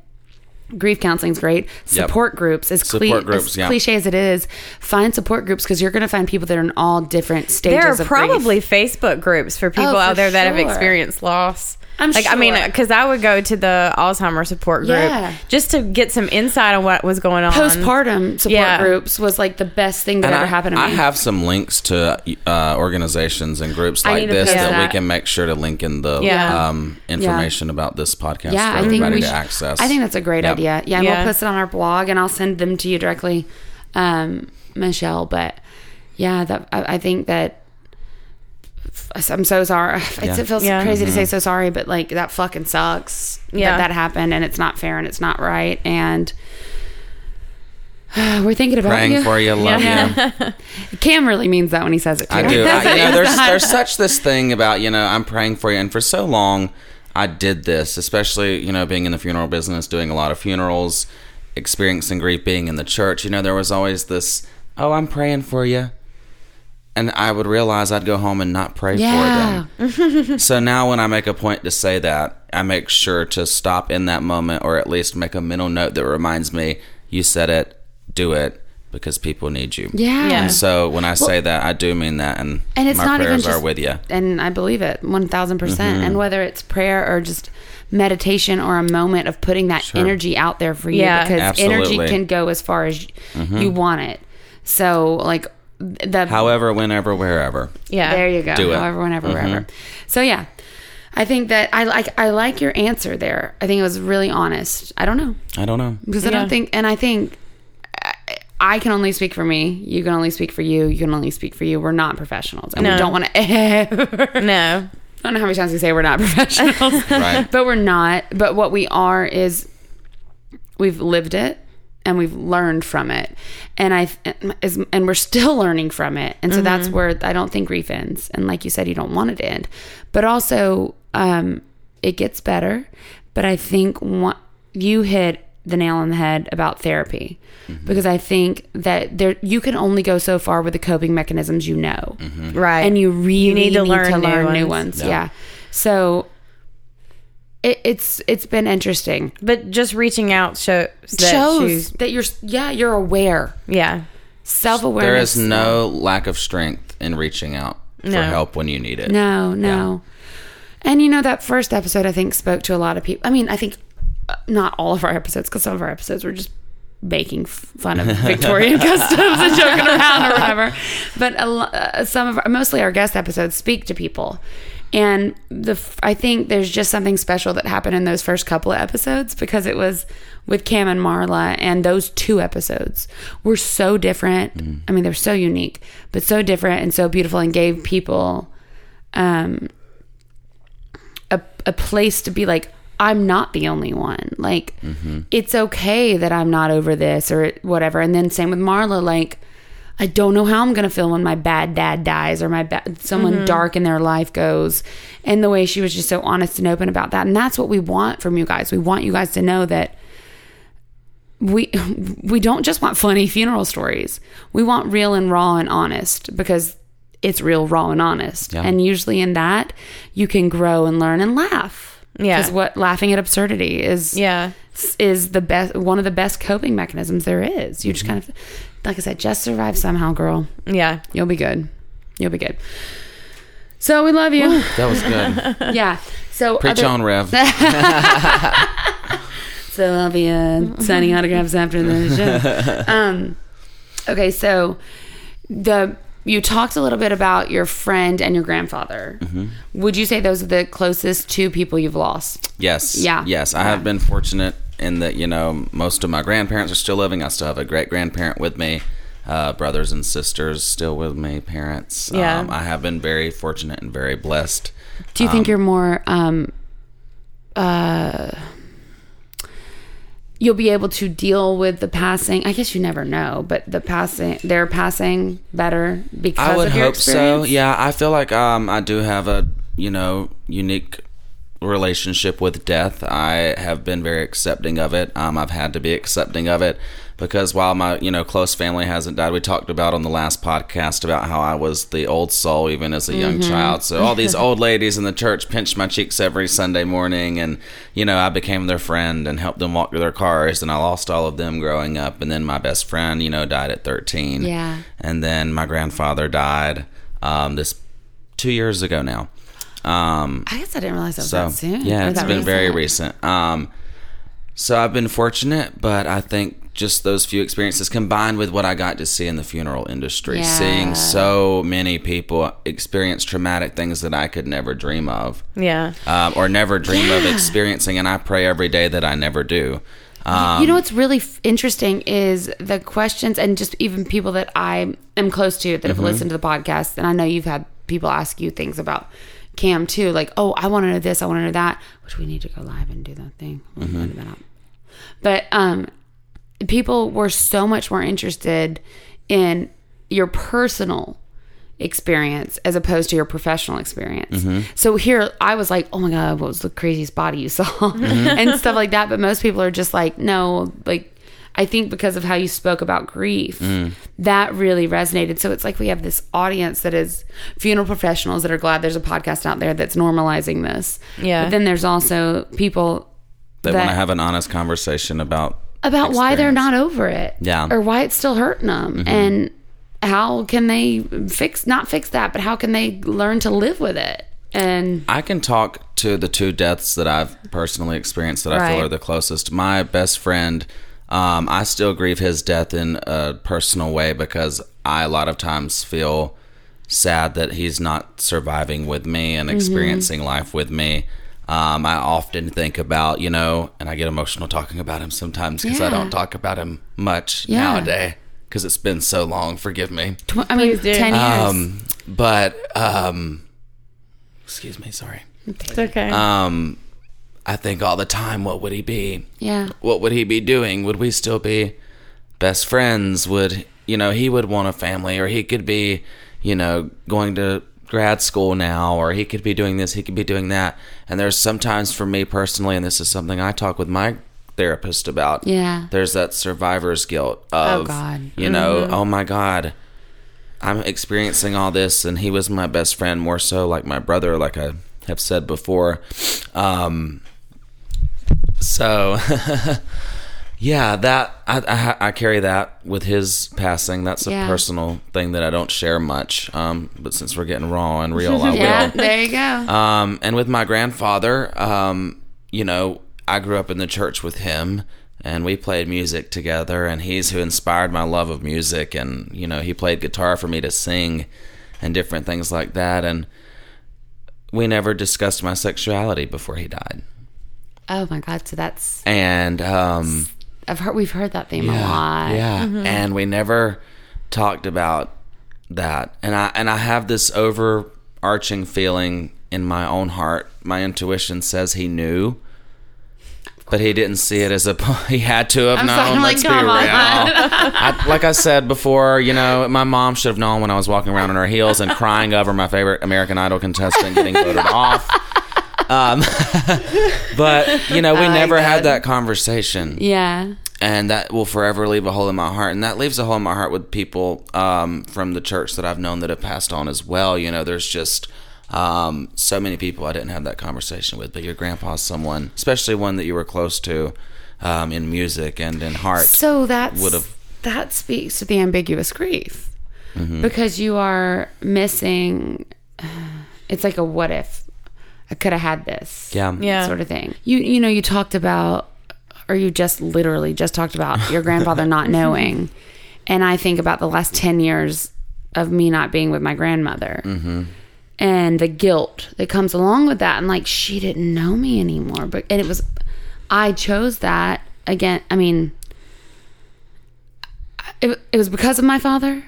grief counseling is great. Support yep. groups, as, support cli- groups as yeah. cliche as it is, find support groups, because you're going to find people that are in all different stages of grief. There are probably Facebook groups for people oh, for out there sure. that have experienced loss. I'm like, sure. I mean, because I would go to the Alzheimer's support group yeah. just to get some insight on what was going on. Postpartum support yeah. groups was like the best thing that and ever I, happened to me. I have some links to uh, organizations and groups like this that, that we can make sure to link in the yeah. um, information yeah. about this podcast yeah, for I everybody to should, access. I think that's a great yep. idea. Yeah, and yeah. we'll post it on our blog, and I'll send them to you directly, um, Michelle. But yeah, that, I, I think that. I'm so sorry. Yeah. It feels yeah. crazy mm-hmm. to say so sorry, but like that fucking sucks yeah. that that happened, and it's not fair and it's not right. And uh, we're thinking about praying you. for you, love yeah. you. Cam really means that when he says it too. I do. I, you know, there's there's such this thing about, you know, I'm praying for you, and for so long I did this, especially, you know, being in the funeral business, doing a lot of funerals, experiencing grief, being in the church. You know, there was always this, oh, I'm praying for you. And I would realize I'd go home and not pray yeah. for them. So now when I make a point to say that, I make sure to stop in that moment, or at least make a mental note that reminds me, you said it, do it, because people need you. Yeah. yeah. And so when I say well, that, I do mean that, and, and it's my not prayers even just, are with you. And I believe it, one thousand percent. Mm-hmm. And whether it's prayer or just meditation or a moment of putting that sure. energy out there for you, yeah. because Absolutely. energy can go as far as mm-hmm. you want it. So like... The, however, whenever, wherever. Yeah, there you go. Do it. However, whenever, mm-hmm. wherever. So yeah, I think that I like I like your answer there. I think it was really honest. I don't know. I don't know because yeah. I don't think, and I think I, I can only speak for me. You can only speak for you. You can only speak for you. We're not professionals, and no. we don't want to ever. No, I don't know how many times we say we're not professionals, right. but we're not. But what we are is we've lived it. And we've learned from it, and I and we're still learning from it, and so mm-hmm. that's where I don't think grief ends. And like you said, you don't want it to end, but also um, it gets better. But I think one, you hit the nail on the head about therapy, mm-hmm. because I think that there you can only go so far with the coping mechanisms you know, mm-hmm. right? And you really you need to need learn, to new, learn ones. new ones, yeah. yeah. So. It, it's it's been interesting, but just reaching out shows that, shows that you're yeah you're aware yeah self awareness. There is no lack of strength in reaching out no. for help when you need it. No, no, yeah. And you know that first episode I think spoke to a lot of people. I mean, I think not all of our episodes, because some of our episodes were just making fun of Victorian customs and joking around or whatever. But uh, some of our, mostly our guest episodes speak to people. And the I think there's just something special that happened in those first couple of episodes, because it was with Cam and Marla, and those two episodes were so different. Mm. I mean, they're so unique, but so different and so beautiful, and gave people um, a a place to be like, I'm not the only one. Like, mm-hmm. it's okay that I'm not over this or whatever. And then same with Marla, like, I don't know how I'm going to feel when my bad dad dies, or my ba- someone mm-hmm. dark in their life goes. And the way she was just so honest and open about that. And that's what we want from you guys. We want you guys to know that we we don't just want funny funeral stories. We want real and raw and honest, because it's real, raw, and honest. Yeah. And usually in that, you can grow and learn and laugh. Yeah. Because what laughing at absurdity is yeah. is the best one of the best coping mechanisms there is. You mm-hmm. just kind of... Like I said, just survive somehow, girl. Yeah. You'll be good. You'll be good. So we love you. That was good. Yeah. So Preach other- on, Rev. So I'll be uh, signing autographs after the show. Um, okay, so the you talked a little bit about your friend and your grandfather. Mm-hmm. Would you say those are the closest two people you've lost? Yes. Yeah. Yes, I yeah. have been fortunate. In that, you know, most of my grandparents are still living. I still have a great grandparent with me, uh, brothers and sisters still with me, parents. Yeah. Um, I have been very fortunate and very blessed. Do you um, think you're more, um, uh, you'll be able to deal with the passing? I guess you never know, but the passing, their passing better because I would of your hope experience? So. Yeah, I feel like um, I do have a, you know, unique relationship with death. I have been very accepting of it. Um, I've had to be accepting of it because while my, you know, close family hasn't died, we talked about on the last podcast about how I was the old soul even as a mm-hmm. young child. So all these old ladies in the church pinched my cheeks every Sunday morning, and, you know, I became their friend and helped them walk to their cars, and I lost all of them growing up. And then my best friend, you know, died at thirteen. Yeah. And then my grandfather died um, this two years ago now. Um, I guess I didn't realize that was so, that soon. Yeah, it's been recent. very recent. Um, so I've been fortunate, but I think just those few experiences combined with what I got to see in the funeral industry, yeah. seeing so many people experience traumatic things that I could never dream of. Yeah. Um, or never dream yeah. of experiencing, and I pray every day that I never do. Um, you know what's really f- interesting is the questions, and just even people that I am close to that mm-hmm. have listened to the podcast, and I know you've had people ask you things about Cam too, like, oh, I want to know this, I want to know that, which we need to go live and do that thing. We'll mm-hmm. that up. But um, people were so much more interested in your personal experience as opposed to your professional experience. Mm-hmm. So here I was like, oh my God, what was the craziest body you saw? Mm-hmm. and stuff like that. But most people are just like, no, like, I think because of how you spoke about grief, mm. that really resonated. So it's like we have this audience that is funeral professionals that are glad there's a podcast out there that's normalizing this. Yeah. But then there's also people that, that want to have an honest conversation about about experience. Why they're not over it. Yeah. Or why it's still hurting them. Mm-hmm. And how can they fix, not fix that, but how can they learn to live with it? And I can talk to the two deaths that I've personally experienced that I right. feel are the closest. My best friend, Um, I still grieve his death in a personal way because I a lot of times feel sad that he's not surviving with me and experiencing mm-hmm. life with me. Um, I often think about, you know, and I get emotional talking about him sometimes because yeah. I don't talk about him much yeah. nowadays because it's been so long. Forgive me. Tw- I mean, ten years. Um, but, um, excuse me, sorry. It's okay. Um, I think all the time, what would he be? Yeah. What would he be doing? Would we still be best friends? Would, you know, he would want a family, or he could be, you know, going to grad school now, or he could be doing this, he could be doing that. And there's sometimes for me personally, and this is something I talk with my therapist about. Yeah. There's that survivor's guilt of, oh God. you know, mm-hmm. oh my God, I'm experiencing all this. And he was my best friend, more so like my brother, like I have said before. Um, So, yeah, that I, I I carry that with his passing. That's a yeah. personal thing that I don't share much. Um, but since we're getting raw and real, I yeah, will. There you go. Um, and with my grandfather, um, you know, I grew up in the church with him, and we played music together. And he's who inspired my love of music. And you know, he played guitar for me to sing, and different things like that. And we never discussed my sexuality before he died. Oh my God! So that's and um, I've heard we've heard that theme yeah, a lot. Yeah, mm-hmm. and we never talked about that. And I and I have this overarching feeling in my own heart. My intuition says he knew, but he didn't see it as a. He had to have I'm known. Sorry, I'm Let's like, be real. I, like I said before, you know, my mom should have known when I was walking around on her heels and crying over my favorite American Idol contestant getting voted off. Um, but you know, we I never like had that conversation. Yeah. And that will forever leave a hole in my heart. And that leaves a hole in my heart with people, um, from the church that I've known that have passed on as well. You know, there's just, um, so many people I didn't have that conversation with, but your grandpa's someone, especially one that you were close to, um, in music and in heart. So that's, would've... that speaks to the ambiguous grief mm-hmm. because you are missing, it's like a what if. I could have had this yeah. yeah, sort of thing. You you know, you talked about, or you just literally just talked about your grandfather not knowing. And I think about the last ten years of me not being with my grandmother mm-hmm. and the guilt that comes along with that. And like, she didn't know me anymore. But and it was, I chose that again. I mean, it, it was because of my father,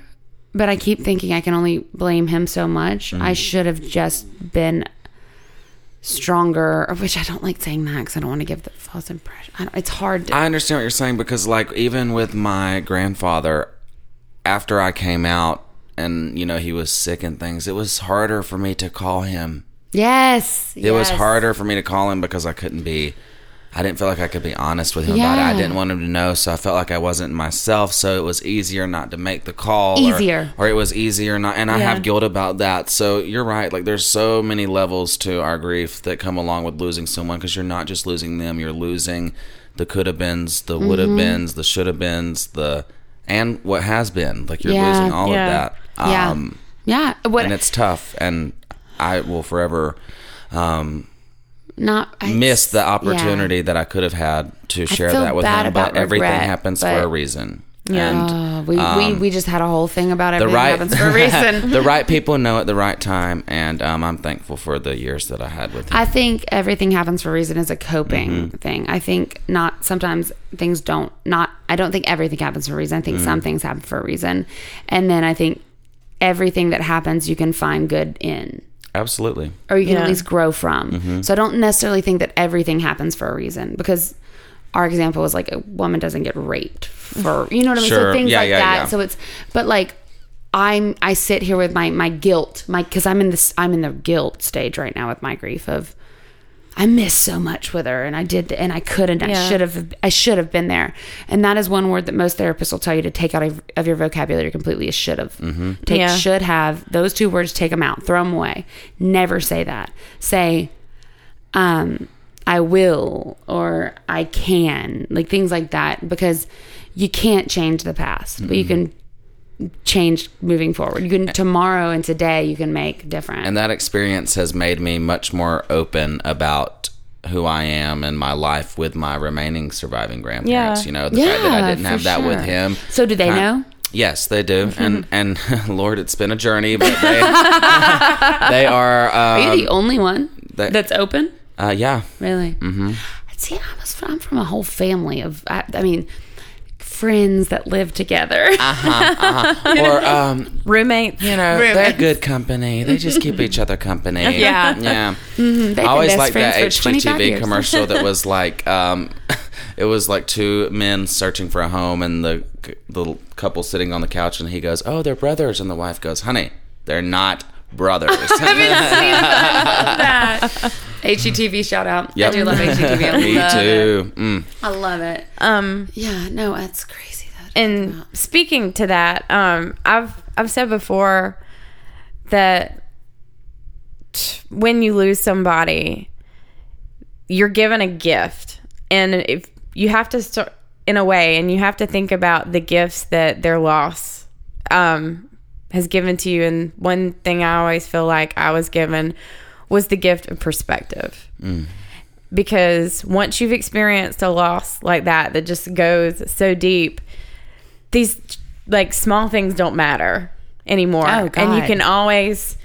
but I keep thinking I can only blame him so much. Mm-hmm. I should have just been stronger, which I don't like saying that because I don't want to give the false impression. I don't, it's hard. To- I understand what you're saying because, like, even with my grandfather, after I came out and, you know, he was sick and things, it was harder for me to call him Yes. It yes. was harder for me to call him because I couldn't be, I didn't feel like I could be honest with him yeah. about it. I didn't want him to know, so I felt like I wasn't myself, so it was easier not to make the call. Easier. Or, or it was easier not, and I yeah. have guilt about that. So you're right. Like, there's so many levels to our grief that come along with losing someone, because you're not just losing them, you're losing the could-have-beens, the mm-hmm. would-have-beens, the should-have-beens, the, and what has been. Like, you're yeah. losing all yeah. of that. Yeah. Um, yeah. What, and it's tough, and I will forever... Um, Not I miss the opportunity yeah. that I could have had to share that with him, but regret, everything happens but, for a reason. Yeah, and, oh, we, um, we we just had a whole thing about everything right, happens for a reason. The right people know at the right time, and um, I'm thankful for the years that I had with him. I think everything happens for a reason is a coping mm-hmm. thing. I think not sometimes things don't not. I don't think everything happens for a reason. I think mm-hmm. some things happen for a reason, and then I think everything that happens you can find good in. Absolutely. Or you can yeah. at least grow from. Mm-hmm. So I don't necessarily think that everything happens for a reason, because our example was like a woman doesn't get raped for, you know what I mean? Sure. So things yeah, like yeah, that. Yeah. So it's, but like I'm, I sit here with my, my guilt, my, cause I'm in this, I'm in the guilt stage right now with my grief of I missed so much with her, and I did, and I couldn't, yeah. I should have, I should have been there. And that is one word that most therapists will tell you to take out of, of your vocabulary completely is should have. Mm-hmm. Take yeah. should have, those two words, take them out, throw them away. Never say that. Say, um, I will, or I can, like things like that, because you can't change the past, mm-hmm. but you can change moving forward. You can tomorrow and today you can make different. And that experience has made me much more open about who I am and my life with my remaining surviving grandparents. Yeah. You know, the yeah, fact that I didn't have that sure. with him. So do they I, know? Yes, they do. Mm-hmm. And and Lord, it's been a journey, but they they are. Um, are you the only one they, that's open? Uh, yeah. Really? Mm-hmm. See, I was from, I'm from a whole family of. I, I mean. Friends that live together, uh-huh, uh-huh. or um, roommates. You know, roommates. They're good company. They just keep each other company. Yeah, yeah. Mm-hmm. I always liked that H G T V commercial that was like, um, it was like two men searching for a home, and the the couple sitting on the couch, and he goes, "Oh, they're brothers," and the wife goes, "Honey, they're not brothers." I've seen that. I love that. H G T V shout out. Yep. I do love H G T V. Me too. Mm. I love it. Um, yeah, no, that's crazy. Though, and know. Speaking to that, um, I've I've said before that t- when you lose somebody, you're given a gift, and if you have to start in a way, and you have to think about the gifts that their loss um, has given to you. And one thing I always feel like I was given was the gift of perspective. Mm. Because once you've experienced a loss like that, that just goes so deep, these like small things don't matter anymore. Oh, God. And you can always,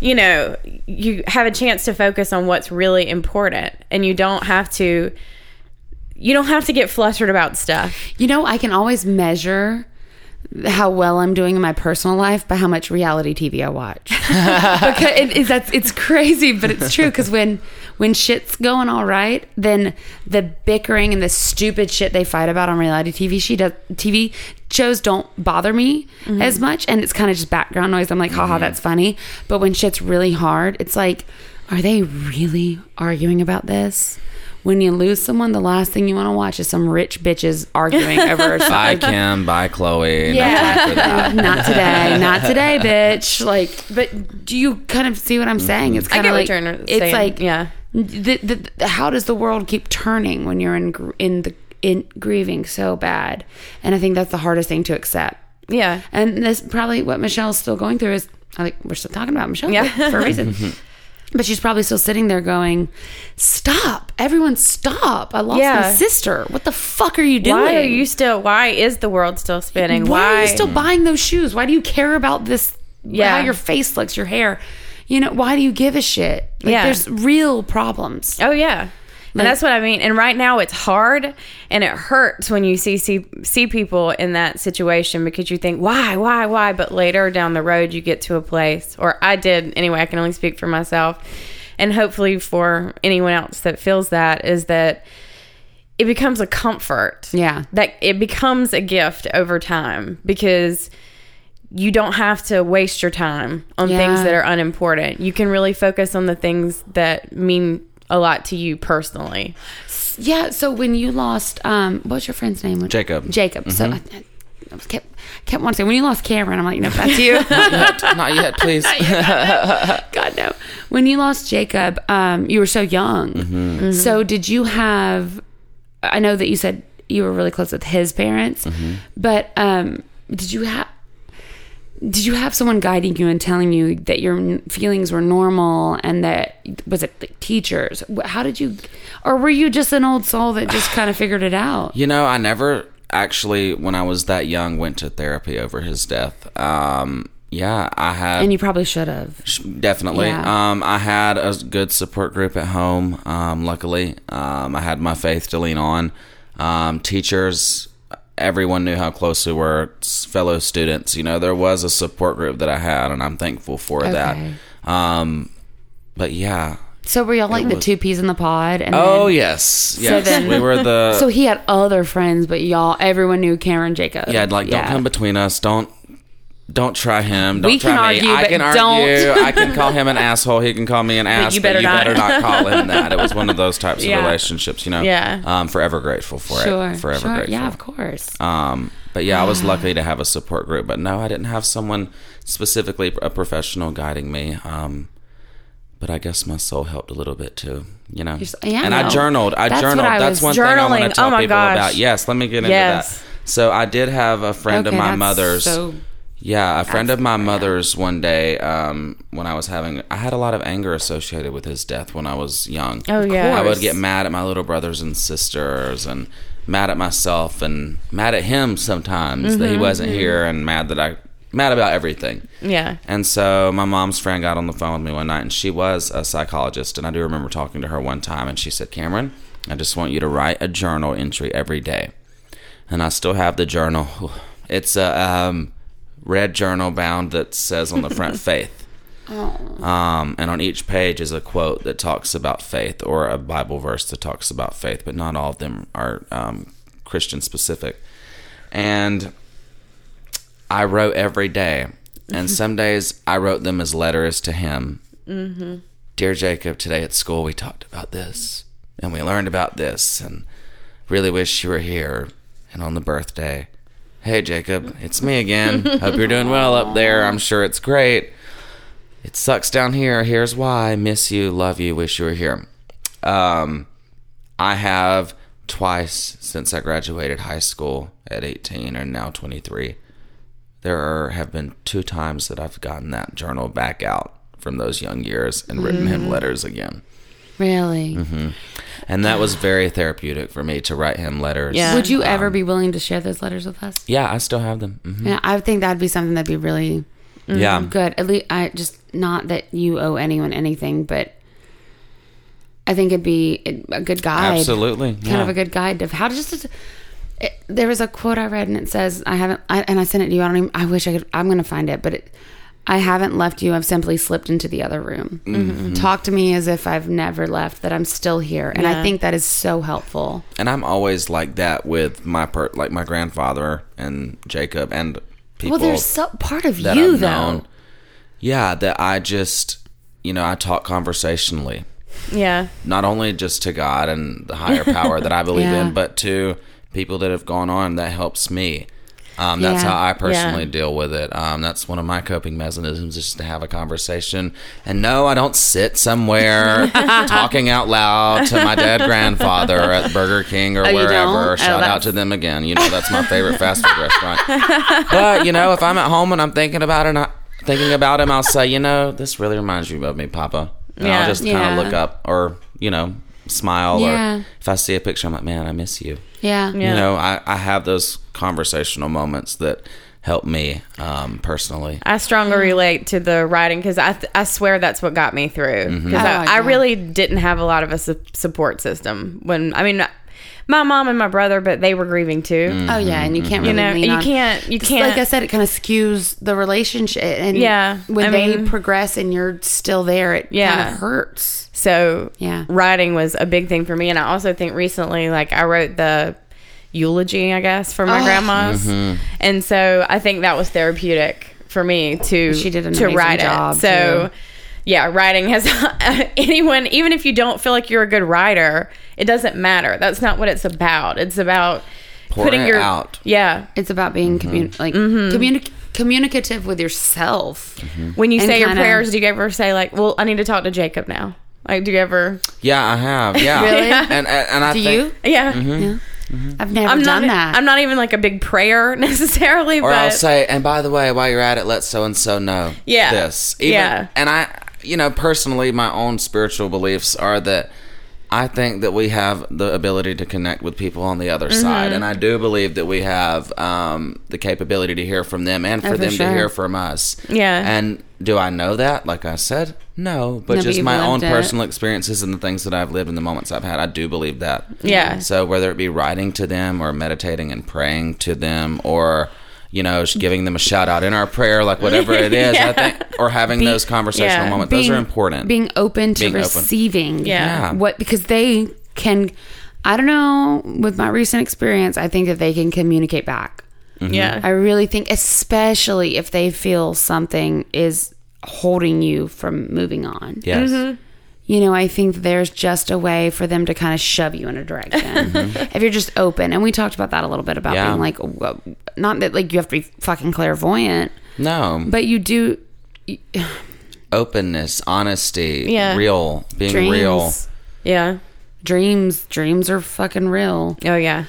you know, you have a chance to focus on what's really important, and you don't have to, you don't have to get flustered about stuff. You know, I can always measure how well I'm doing in my personal life by how much reality T V I watch. Because it, it, that's, it's crazy, but it's true, because when when shit's going all right, then the bickering and the stupid shit they fight about on reality T V she does, T V shows don't bother me mm-hmm. as much, and it's kind of just background noise. I'm like, haha, mm-hmm. that's funny. But when shit's really hard, it's like, are they really arguing about this? When you lose someone, the last thing you want to watch is some rich bitches arguing over. Bye, Kim. Bye, Chloe. Yeah. No time for that. Not today. Not today, bitch. Like, but do you kind of see what I'm saying? It's kind of like, it's saying. Like, yeah. The, the, the, how does the world keep turning when you're in in the in grieving so bad? And I think that's the hardest thing to accept. Yeah. And that's probably what Michelle's still going through. Is like we're still talking about Michelle yeah. for a reason. But she's probably still sitting there going, stop, everyone stop. I lost yeah. my sister. What the fuck are you doing? Why are you still, why is the world still spinning? Why, why? are you still buying those shoes? Why do you care about this, yeah. how your face looks, your hair? You know, why do you give a shit? Like, yeah. there's real problems. Oh, yeah. Like, and that's what I mean. And right now it's hard, and it hurts when you see, see see people in that situation, because you think, why, why, why? But later down the road, you get to a place, or I did anyway, I can only speak for myself, and hopefully for anyone else that feels that, is that it becomes a comfort. Yeah. That it becomes a gift over time, because you don't have to waste your time on yeah. things that are unimportant. You can really focus on the things that mean a lot to you personally. Yeah. So when you lost, um, what's your friend's name? Jacob. Jacob. Mm-hmm. So I, I kept kept wanting to say, when you lost Cameron, I'm like, you know, that's you. Not yet. Not yet, please. Not yet, not yet. God no. When you lost Jacob, um, you were so young. Mm-hmm. Mm-hmm. So did you have? I know that you said you were really close with his parents, mm-hmm. but um, did you have? Did you have someone guiding you and telling you that your feelings were normal and that, was it like teachers? How did you, or were you just an old soul that just kind of figured it out? You know, I never actually, when I was that young, went to therapy over his death. Um, yeah, I had. And you probably should have. Definitely. Yeah. Um, I had a good support group at home, um, luckily. Um, I had my faith to lean on. Um, teachers. Everyone knew how close we were, fellow students. You know, there was a support group that I had, and I'm thankful for okay. that. Um, but yeah. So were y'all like was... the two peas in the pod? And oh, then... yes. Yes. So then... we were the. So he had other friends, but y'all, everyone knew Cameron Jacob. Yeah, like, yeah. don't come between us. Don't. Don't try him. Don't we try can me. Argue, I can argue. Don't. I can call him an asshole. He can call me an ass. But you better, but you not. better not call him that. It was one of those types yeah. of relationships, you know. Yeah. Um, forever grateful for sure. it. Forever sure. grateful. Yeah, of course. Um, but yeah, yeah, I was lucky to have a support group. But no, I didn't have someone specifically a professional guiding me. Um, but I guess my soul helped a little bit too, you know. So, yeah, and no. I journaled. I That's journaled. What I That's one journaling. thing I want to tell oh my people gosh. about. Yes, let me get into yes. that. So I did have a friend okay, of my mother's. So- Yeah, a friend of my mother's one day, um, when I was having... I had a lot of anger associated with his death when I was young. Oh, yeah. I would get mad at my little brothers and sisters and mad at myself and mad at him sometimes mm-hmm, that he wasn't mm-hmm. here and mad that I... Mad about everything. Yeah. And so my mom's friend got on the phone with me one night, and she was a psychologist, and I do remember talking to her one time, and she said, Cameron, I just want you to write a journal entry every day. And I still have the journal. It's a... Um, red journal bound that says on the front faith. Oh. Um, and on each page is a quote that talks about faith or a Bible verse that talks about faith, but not all of them are um, Christian specific. And I wrote every day. And some days I wrote them as letters to him. Mm-hmm. Dear Jacob, today at school we talked about this and we learned about this and really wish you were here. And on the birthday... Hey, Jacob, it's me again. Hope you're doing well up there. I'm sure it's great. It sucks down here. Here's why. Miss you, love you, wish you were here. Um, I have twice since I graduated high school at eighteen and now twenty-three. There are, have been two times that I've gotten that journal back out from those young years and written mm. him letters again. Really? Mm-hmm. And that was very therapeutic for me to write him letters. Yeah. Would you ever um, be willing to share those letters with us? Yeah, I still have them. Mm-hmm. Yeah, I think that'd be something that'd be really mm, yeah. good. At least, I just, not that you owe anyone anything, but I think it'd be a good guide. Absolutely. Kind yeah. of a good guide of how to just... It, there was a quote I read and it says, I haven't, I, and I sent it to you, I don't even, I wish I could, I'm going to find it, but it... I haven't left you. I've simply slipped into the other room. Mm-hmm. Talk to me as if I've never left, that I'm still here. And yeah. I think that is so helpful. And I'm always like that with my per- like my grandfather and Jacob and people. Well, there's so- part of you, I've though. Known, yeah, that I just, you know, I talk conversationally. Yeah. Not only just to God and the higher power that I believe yeah. in, but to people that have gone on that helps me. Um, that's yeah. how I personally yeah. deal with it. Um, that's one of my coping mechanisms, is just to have a conversation. And no, I don't sit somewhere talking out loud to my dead grandfather at Burger King or oh, wherever. Shout oh, out to them again. You know, that's my favorite fast food restaurant. But, you know, if I'm at home and I'm thinking about it, and I, thinking about him, I'll say, you know, this really reminds you of me, Papa. And yeah. I'll just kind of yeah. look up or, you know, smile. Yeah. Or if I see a picture, I'm like, man, I miss you. Yeah. yeah. You know, I, I have those conversational moments that help me um, personally. I strongly relate to the writing because I th- I swear that's what got me through. Because mm-hmm. oh, I, yeah. I really didn't have a lot of a su- support system. When I mean, my mom and my brother, but they were grieving too. Mm-hmm. Oh yeah, and you can't really you know lean on. you can't you can't like I said, it kind of skews the relationship. And yeah, when I they mean, progress and you're still there, it yeah. kind of hurts. So yeah, writing was a big thing for me, and I also think recently, like I wrote the. eulogy, I guess, for my oh. grandma's. Mm-hmm. And so I think that was therapeutic for me to she did an to amazing write job, it. So too. Yeah, writing has anyone, even if you don't feel like you're a good writer, it doesn't matter. That's not what it's about. It's about Pour putting it your out. Yeah, it's about being mm-hmm. communi- like mm-hmm. communicative. communicative with yourself. Mm-hmm. When you say kinda, your prayers, do you ever say like, well, I need to talk to Jacob now? Like, do you ever? Yeah, I have. Yeah. Really? Yeah. And, and, and I do think, you? Yeah. Mm-hmm. Yeah. Mm-hmm. I've never I'm done not, that. I'm not even like a big prayer necessarily. Or but, I'll say, and by the way, while you're at it, let so-and-so know yeah, this. Even, yeah. And I, you know, personally, my own spiritual beliefs are that I think that we have the ability to connect with people on the other mm-hmm. side. And I do believe that we have um, the capability to hear from them and for, oh, for them sure. to hear from us. Yeah. And do I know that? Like I said, no. But no, just but my own it. personal experiences and the things that I've lived and the moments I've had, I do believe that. Yeah. So whether it be writing to them or meditating and praying to them or, you know, giving them a shout out in our prayer, like whatever it is, yeah. I think, or having Be, those conversational yeah. moments. Being, those are important. Being open to being receiving. Open. Yeah. What, because they can, I don't know, with my recent experience, I think that they can communicate back. Mm-hmm. Yeah. I really think, especially if they feel something is holding you from moving on. Yes. Mm-hmm. You know, I think there's just a way for them to kind of shove you in a direction mm-hmm. if you're just open. And we talked about that a little bit about yeah. being like, not that like you have to be fucking clairvoyant. No, but you do. You, openness, honesty, yeah, real, being dreams. real. Yeah, dreams, dreams are fucking real. Oh yeah.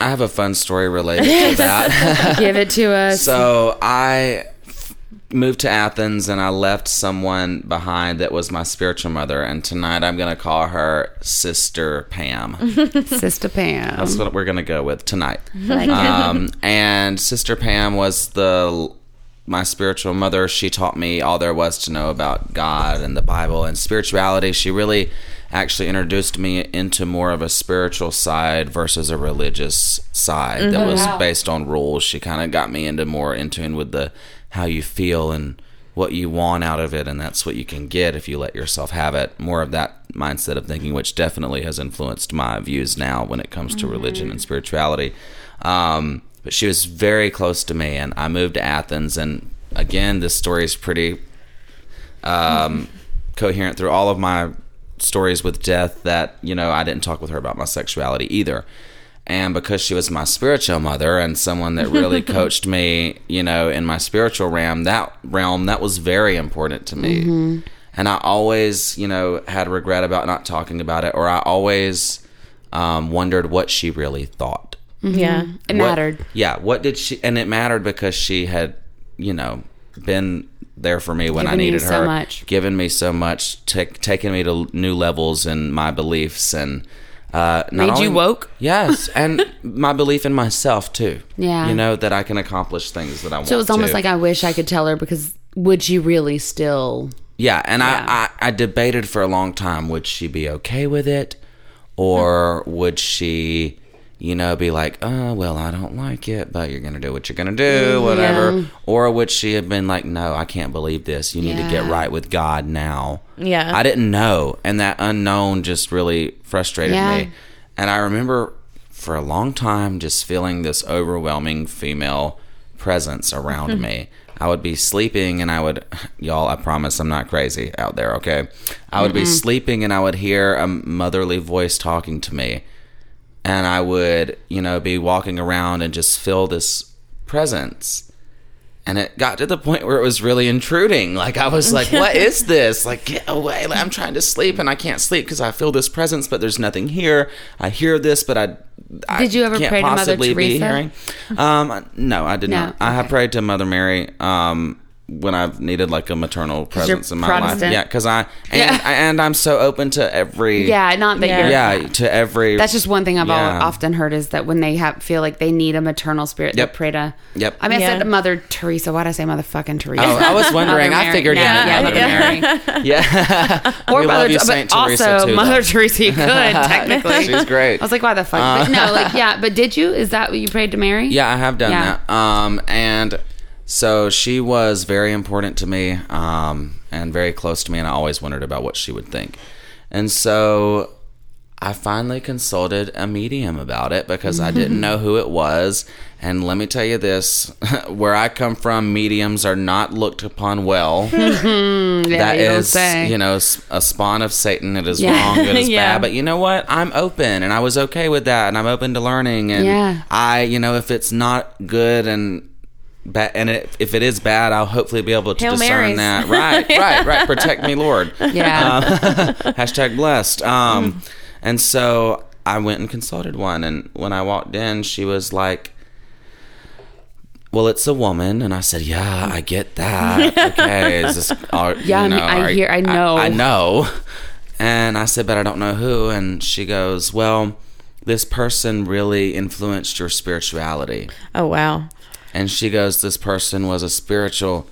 I have a fun story related to that. Give it to us. So I moved to Athens and I left someone behind that was my spiritual mother, and tonight I'm going to call her Sister Pam. Sister Pam. That's what we're going to go with tonight. Um, and Sister Pam was the my spiritual mother. She taught me all there was to know about God and the Bible and spirituality. She really actually introduced me into more of a spiritual side versus a religious side mm-hmm. that was wow. based on rules. She kind of got me into more in tune with the how you feel and what you want out of it, and that's what you can get if you let yourself have it. More of that mindset of thinking, which definitely has influenced my views now when it comes to religion and spirituality. Um, but she was very close to me, and I moved to Athens, and again, this story is pretty um, coherent through all of my stories with death that, you know, I didn't talk with her about my sexuality either. And because she was my spiritual mother and someone that really coached me, you know, in my spiritual realm, that realm, that was very important to me. Mm-hmm. And I always, you know, had regret about not talking about it, or I always um, wondered what she really thought. Mm-hmm. Yeah, it what, mattered. Yeah, what did she, and it mattered because she had, you know, been there for me when given I needed her, so much. given me so much, t- taken me to new levels in my beliefs and, Uh, not Made only, you woke? Yes, and my belief in myself, too. Yeah. You know, that I can accomplish things that I want to. So it was almost to. like I wish I could tell her, because would she really still... Yeah, and yeah. I, I, I debated for a long time, would she be okay with it? Or mm-hmm. would she, you know, be like, oh, well, I don't like it, but you're going to do what you're going to do, whatever. Yeah. Or would she have been like, no, I can't believe this. You need yeah. to get right with God now. Yeah. I didn't know. And that unknown just really frustrated yeah. me. And I remember for a long time just feeling this overwhelming female presence around mm-hmm. me. I would be sleeping and I would, y'all, I promise I'm not crazy out there, okay? I would mm-hmm. be sleeping and I would hear a motherly voice talking to me. And I would, you know, be walking around and just feel this presence. And it got to the point where it was really intruding. Like, I was like, what is this? Like, get away. Like, I'm trying to sleep and I can't sleep because I feel this presence, but there's nothing here. I hear this, but I, I did you ever can't pray to possibly Mother Teresa? Be hearing. Um, no, I did no. not. Okay. I have prayed to Mother Mary um, when I've needed, like, a maternal presence in my Protestant. life. Yeah, because I... And, yeah. and I'm so open to every... Yeah, not that yeah. you're... Yeah, not. to every... That's just one thing I've yeah. often heard is that when they have feel like they need a maternal spirit, yep. they pray to... Yep. I mean, yeah. I said Mother Teresa. Why did I say motherfucking Teresa? Oh, I was wondering. I figured yeah. you yeah. Mother Mary. Yeah. Or we Mother... You, Saint but Teresa also, too, Mother Teresa, you could, technically. She's great. I was like, why the fuck? Uh, but no, like, yeah, but did you? Is that what you prayed to Mary? Yeah, I have done yeah. that. Um, and... So she was very important to me um, and very close to me, and I always wondered about what she would think. And so I finally consulted a medium about it because I didn't know who it was. And let me tell you this, where I come from, mediums are not looked upon well. yeah, that you is, you know, a spawn of Satan. It is yeah. wrong. It is yeah. bad. But you know what? I'm open, and I was okay with that, and I'm open to learning. And yeah. I, you know, if it's not good and Ba- and it, if it is bad, I'll hopefully be able to Hail discern Marys. That. Right, yeah. right, right. Protect me, Lord. Yeah. Uh, hashtag blessed. Um, mm. And so I went and consulted one. And when I walked in, she was like, well, it's a woman. And I said, yeah, I get that. Okay. Is this, are, yeah, you know, I, mean, I are, hear, I know. I, I know. And I said, but I don't know who. And she goes, well, this person really influenced your spirituality. Oh, wow. And she goes, this person was a spiritual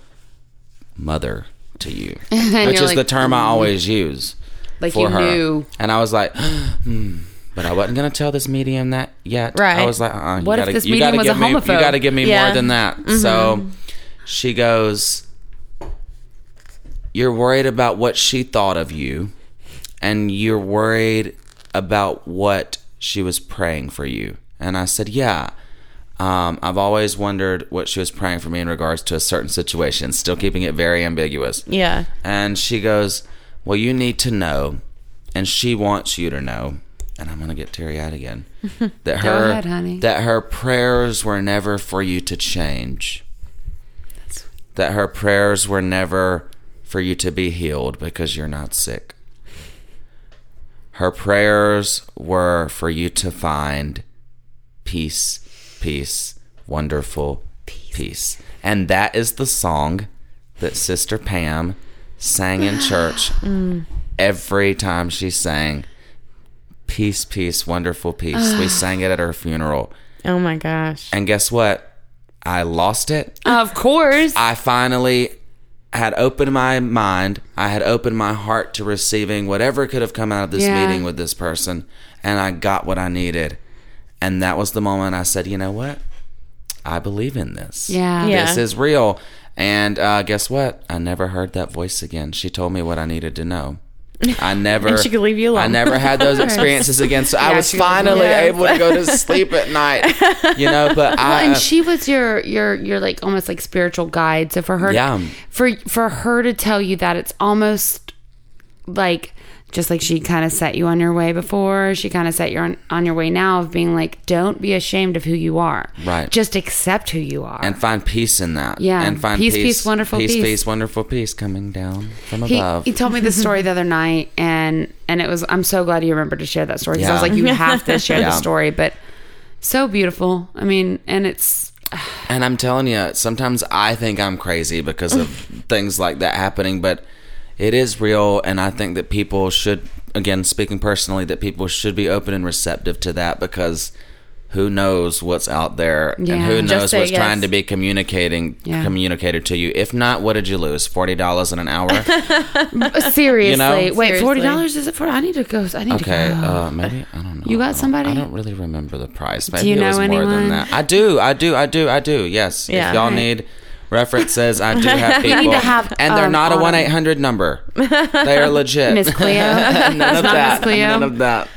mother to you, which is like, the term mm. I always use like for you her. Knew. And I was like, hmm. But I wasn't going to tell this medium that yet. Right. I was like, uh-uh, you got to you got to give me, you got to give me yeah. more than that. Mm-hmm. So she goes, you're worried about what she thought of you, and you're worried about what she was praying for you. And I said, yeah. Um, I've always wondered what she was praying for me in regards to a certain situation, still keeping it very ambiguous. Yeah. And she goes, well, you need to know, and she wants you to know, and I'm going to get teary-eyed again, that her Go ahead, honey. that her prayers were never for you to change. That's... That her prayers were never for you to be healed because you're not sick. Her prayers were for you to find peace. Peace, wonderful peace. peace. And that is the song that Sister Pam sang in church mm. every time she sang peace, peace, wonderful peace. We sang it at her funeral. Oh my gosh. And guess what? I lost it. Of course. I finally had opened my mind. I had opened my heart to receiving whatever could have come out of this yeah. meeting with this person. And I got what I needed. And that was the moment I said, you know what? I believe in this. Yeah. yeah. This is real. And uh, guess what? I never heard that voice again. She told me what I needed to know. I never and she could leave you alone. I never had those experiences again. So yeah, I was finally able to go to sleep at night. You know, but well, I and she was your your your like almost like spiritual guide. So for her yeah. for for her to tell you that, it's almost like just like she kind of set you on your way before, she kind of set you on, on your way now of being like, don't be ashamed of who you are. Right. Just accept who you are. And find peace in that. Yeah. And find peace. Peace, peace, wonderful peace. Peace, peace, wonderful peace coming down from he, above. He told me this story the other night, and, and it was, I'm so glad you remembered to share that story. Because yeah. I was like, you have to share yeah. the story. But so beautiful. I mean, and it's... And I'm telling you, sometimes I think I'm crazy because of things like that happening, but... It is real, and I think that people should, again, speaking personally, that people should be open and receptive to that because who knows what's out there yeah. and who knows say, what's yes. trying to be communicating yeah. communicated to you. If not, what did you lose? forty dollars in an hour? Seriously. You know? Wait, Seriously. forty dollars? Is it forty dollars? I need to go. I need okay, to go. Okay, uh, maybe, I don't know. You got I somebody? I don't really remember the price. Maybe do you know it was anyone? More than that. I do, I do, I do, I do, yes. Yeah, if y'all all right. need... Reference says I do have people, to have, and they're um, not a one eight hundred number. They are legit. Miss Cleo, none That's of not that. Cleo. None of that.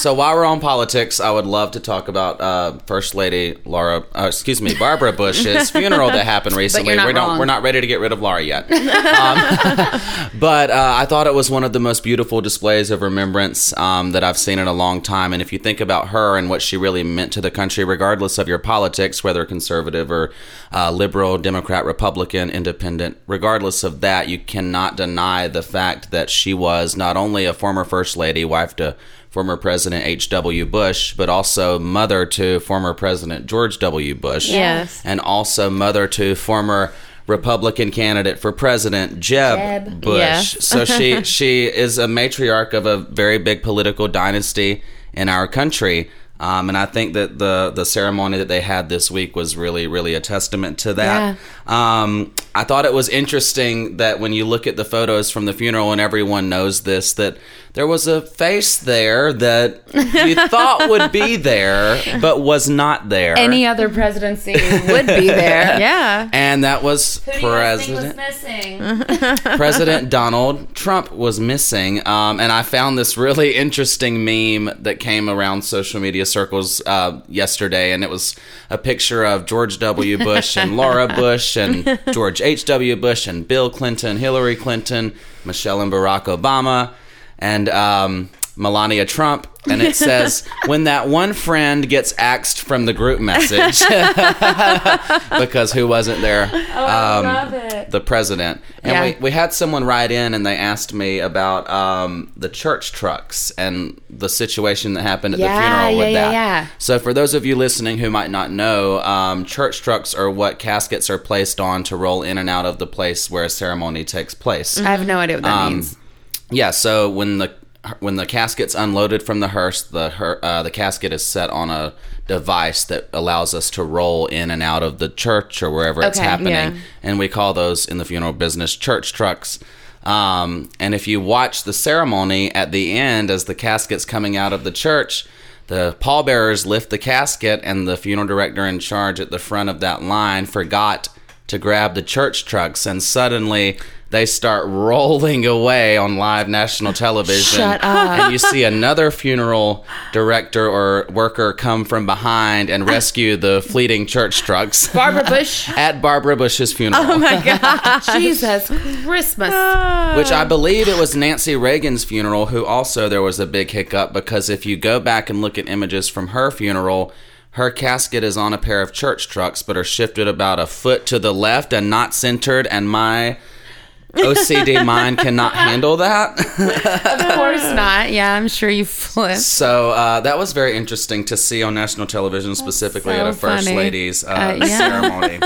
So while we're on politics, I would love to talk about uh, First Lady Laura, uh, excuse me, Barbara Bush's funeral that happened recently. We don't, we're not ready to get rid of Laura yet. Um, but uh, I thought it was one of the most beautiful displays of remembrance um, that I've seen in a long time. And if you think about her and what she really meant to the country, regardless of your politics, whether conservative or uh, liberal, Democrat, Republican, Independent, regardless of that, you cannot deny the fact that she was not only a former First Lady, wife to former President H W Bush, but also mother to former President George W. Bush. Yes. And also mother to former Republican candidate for president, Jeb, Jeb. Bush. Yes. So she, she is a matriarch of a very big political dynasty in our country. Um, and I think that the, the ceremony that they had this week was really, really a testament to that. Yeah. Um, I thought it was interesting that when you look at the photos from the funeral, and everyone knows this, that there was a face there that you thought would be there, but was not there. Any other presidency would be there. Yeah. And that was Who President. Do you think was missing? President Donald Trump was missing. Um, and I found this really interesting meme that came around social media circles uh, yesterday. And it was a picture of George W. Bush and Laura Bush and George H W. Bush and Bill Clinton, Hillary Clinton, Michelle and Barack Obama, and um, Melania Trump. And it says, when that one friend gets axed from the group message, because who wasn't there? Oh, um, I love it. The president. And yeah. we, we had someone write in and they asked me about um, the church trucks and the situation that happened at yeah, the funeral with yeah, that. Yeah, yeah. So for those of you listening who might not know, um, church trucks are what caskets are placed on to roll in and out of the place where a ceremony takes place. I have no idea what that um, means. Yeah, so when the When the casket's unloaded from the hearse, the her, uh, the casket is set on a device that allows us to roll in and out of the church or wherever okay, it's happening. Yeah. And we call those, in the funeral business, church trucks. Um, and if you watch the ceremony at the end, as the casket's coming out of the church, the pallbearers lift the casket, and the funeral director in charge at the front of that line forgot to grab the church trucks, and suddenly they start rolling away on live national television. Shut up. And you see another funeral director or worker come from behind and rescue the fleeting church trucks. Barbara Bush? At Barbara Bush's funeral. Oh, my God. Jesus Christmas. Which I believe it was Nancy Reagan's funeral, who also there was a big hiccup, because if you go back and look at images from her funeral, her casket is on a pair of church trucks, but are shifted about a foot to the left and not centered, and my O C D mind cannot handle that. Of course not. Yeah, I'm sure you flipped. So uh, that was very interesting to see on national television, specifically so at a First funny. Lady's uh, uh, yeah. ceremony.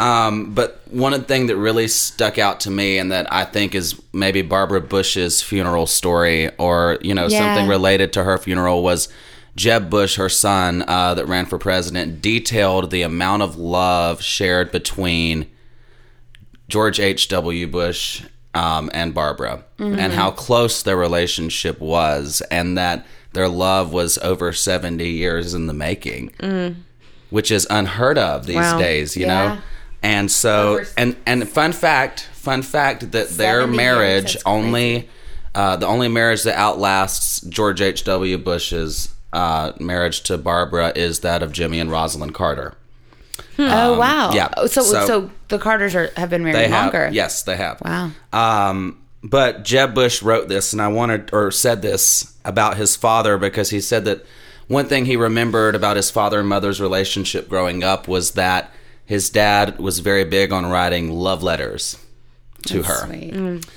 Um, but one thing that really stuck out to me, and that I think is maybe Barbara Bush's funeral story, or you know yeah. something related to her funeral, was Jeb Bush, her son, uh, that ran for president, detailed the amount of love shared between George H W. Bush um, and Barbara, mm-hmm. and how close their relationship was, and that their love was over seventy years in the making, mm. which is unheard of these wow. days, you yeah. know? And so, over, and, and fun fact, fun fact that their marriage only, uh, the only marriage that outlasts George H W. Bush's uh, marriage to Barbara is that of Jimmy and Rosalind Carter. Hmm. Um, oh, wow. Yeah. So, so so the Carters are, have been married they have, longer. Yes, they have. Wow. Um, but Jeb Bush wrote this, and I wanted, or said this about his father, because he said that one thing he remembered about his father and mother's relationship growing up was that his dad was very big on writing love letters to That's her. Sweet. Mm.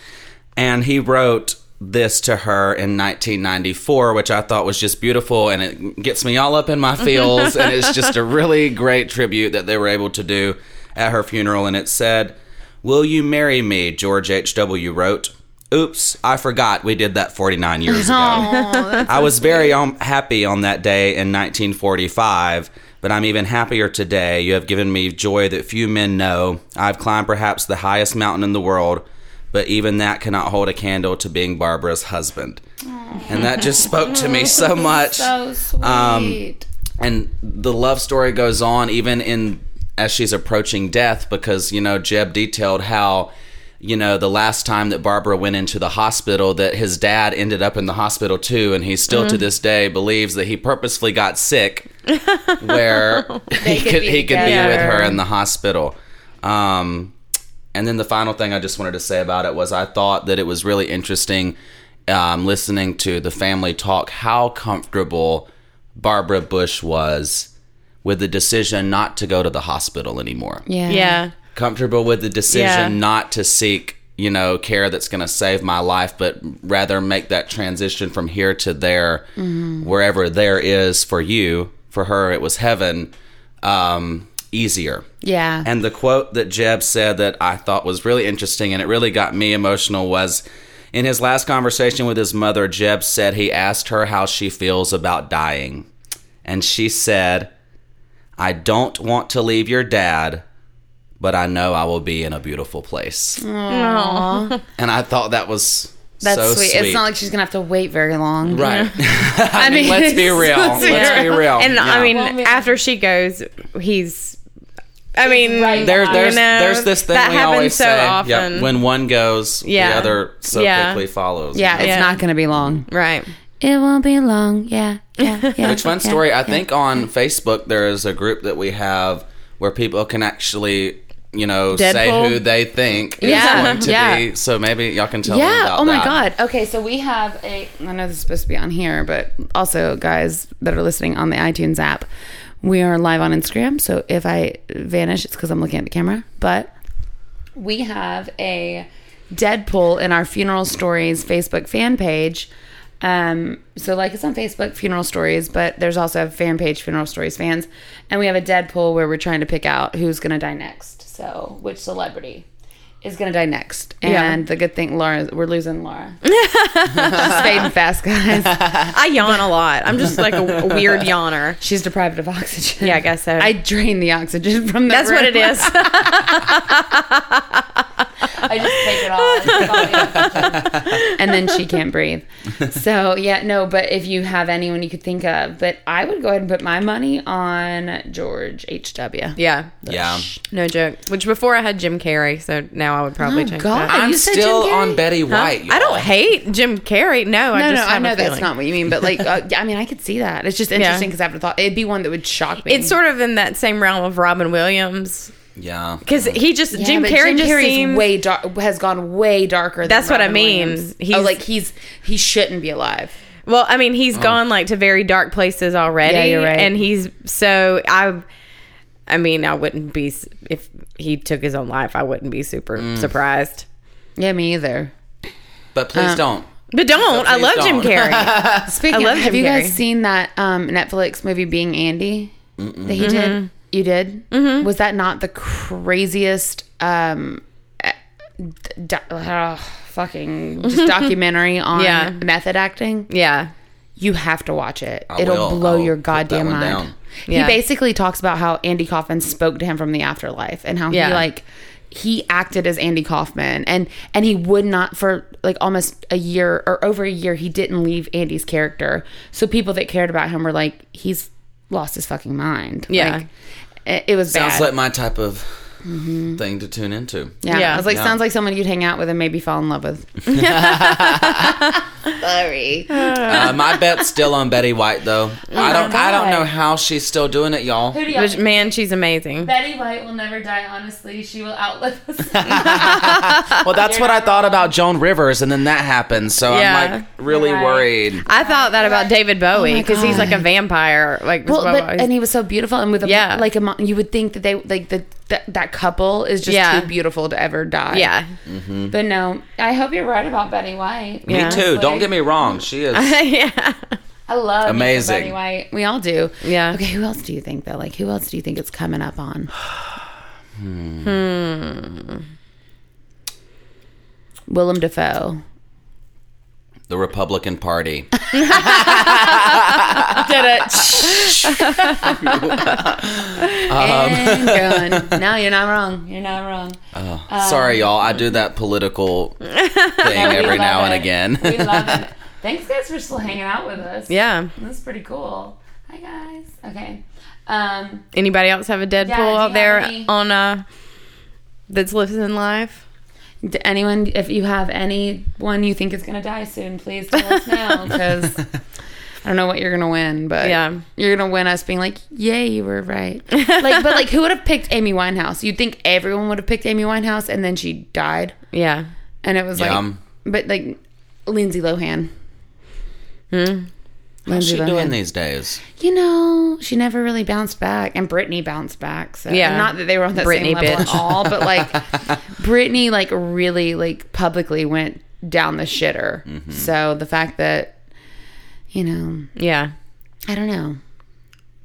And he wrote this to her in nineteen ninety-four, which I thought was just beautiful, and it gets me all up in my feels, and it's just a really great tribute that they were able to do at her funeral. And it said, "Will you marry me?" George H W wrote. "Oops, I forgot we did that forty-nine years ago. Aww, I was very um, happy on that day in nineteen forty-five, but I'm even happier today. You have given me joy that few men know. I've climbed perhaps the highest mountain in the world, but even that cannot hold a candle to being Barbara's husband." Aww. And that just spoke to me so much. So sweet. Um, and the love story goes on even in as she's approaching death, because, you know, Jeb detailed how, you know, the last time that Barbara went into the hospital, that his dad ended up in the hospital too, and he still mm-hmm. to this day believes that he purposefully got sick where he could, could be he together. could be with her in the hospital. Um And then the final thing I just wanted to say about it was I thought that it was really interesting um, listening to the family talk how comfortable Barbara Bush was with the decision not to go to the hospital anymore. Yeah. yeah. Comfortable with the decision yeah. not to seek, you know, care that's going to save my life, but rather make that transition from here to there, mm-hmm. wherever there is for you. For her, it was heaven. Um easier. Yeah. And the quote that Jeb said that I thought was really interesting, and it really got me emotional, was in his last conversation with his mother, Jeb said he asked her how she feels about dying. And she said, "I don't want to leave your dad, but I know I will be in a beautiful place." Aww. And I thought that was That's so sweet. sweet. It's not like she's going to have to wait very long. Right. You know? I, I mean, mean, let's be real. Let's be real. And, yeah. I mean, well, after she goes, he's... I mean, right there, there's you know, there's this thing that we happens always so say. Often. Yep, when one goes, yeah. the other so yeah. quickly follows. Yeah, it's yeah. not going to be long. Right. It won't be long. Yeah, yeah, yeah. Which fun yeah, story. Yeah, I think yeah. on Facebook there is a group that we have where people can actually... you know, Deadpool. Say who they think is yeah. going to yeah. be. So maybe y'all can tell yeah. them about that. Yeah, oh my that. God. Okay, so we have a... I know this is supposed to be on here, but also, guys that are listening on the iTunes app, we are live on Instagram, so if I vanish, it's because I'm looking at the camera. But we have a Deadpool in our Funeral Stories Facebook fan page. Um, so, like, it's on Facebook, Funeral Stories, but there's also a fan page, Funeral Stories Fans. And we have a Deadpool where we're trying to pick out who's going to die next. So, which celebrity is going to die next? And yeah. the good thing, Laura, we're losing Laura. She's fading fast, guys. I yawn a lot. I'm just like a, a weird yawner. She's deprived of oxygen. Yeah, I guess so. I drain the oxygen from the That's room. What it is. I just take it all. All the and then she can't breathe. So, yeah, no, but if you have anyone you could think of. But I would go ahead and put my money on George H W. Yeah. Yeah. No joke. Which before I had Jim Carrey, so now I would probably oh, change God. That. I'm still on Betty White. Huh? I don't hate Jim Carrey. No, no I just no, have I know a feeling. That's not what you mean. But, like, uh, I mean, I could see that. It's just interesting because yeah. after thought, it'd be one that would shock me. It's sort of in that same realm of Robin Williams. Yeah, because he just yeah, Jim Carrey Jim just Carrey's seems way dark, has gone way darker. Than that's Robin what I mean. He's, oh, like he's he shouldn't be alive. Well, I mean he's oh. gone like to very dark places already, yeah, you're right. and he's so I. I mean, I wouldn't be if he took his own life. I wouldn't be super mm. surprised. Yeah, me either. But please um, don't. But don't. But I love don't. Jim Carrey. Speaking, I love of, Jim have you guys Carrey. Seen that um, Netflix movie Being Andy Mm-mm. that he mm-hmm. did? You did? Mm-hmm. Was that not the craziest um, do- uh, fucking just documentary on yeah. method acting? Yeah. You have to watch it. I It'll will. blow I'll your goddamn mind. Yeah. He basically talks about how Andy Kaufman spoke to him from the afterlife and how yeah. he like he acted as Andy Kaufman and and he would not for like almost a year or over a year he didn't leave Andy's character. So people that cared about him were like, he's lost his fucking mind. Yeah. Like, it was sounds bad. Like my type of mm-hmm. thing to tune into. Yeah, yeah. I was like, yeah. sounds like someone you'd hang out with and maybe fall in love with. Sorry, uh, my bet's still on Betty White though. Oh I don't, God. I don't know how she's still doing it, y'all. Who do y'all Which, man, she's amazing. Betty White will never die. Honestly, she will outlive us. Well, that's You're what I thought wrong. About Joan Rivers, and then that happened. So yeah. I'm like really right. worried. I thought that about David Bowie because oh he's like a vampire. Like, well, but, and he was so beautiful, and with a yeah. like a you would think that they like the. Th- that couple is just yeah. too beautiful to ever die. Yeah. Mm-hmm. But no, I hope you're right about Betty White. Yeah. Me too. Like, don't get me wrong. She is yeah. I love amazing. Betty White. We all do. Yeah. Okay, who else do you think though? Like who else do you think it's coming up on? hmm. hmm. Willem Dafoe. The Republican Party. Did it. um, and going. No, you're not wrong. You're not wrong. Oh, um, sorry, y'all. I do that political thing every now and it. Again. We love it. Thanks, guys, for still hanging out with us. Yeah. That's pretty cool. Hi, guys. Okay. Um, Anybody else have a Deadpool yeah, out there any- on uh, that's listening live? Anyone, if you have anyone you think is going to die soon, please tell us now because I don't know what you're going to win, but yeah. you're going to win us being like, yay, you were right. Like, but like, who would have picked Amy Winehouse? You'd think everyone would have picked Amy Winehouse and then she died. Yeah. And it was Yum. like, but like Lindsay Lohan. Hmm. How's she Lohan. doing these days? You know, she never really bounced back, and Britney bounced back. So yeah. not that they were on that Britney same level bitch. At all, but like Britney, like really, like publicly went down the shitter. Mm-hmm. So the fact that, you know, yeah, I don't know.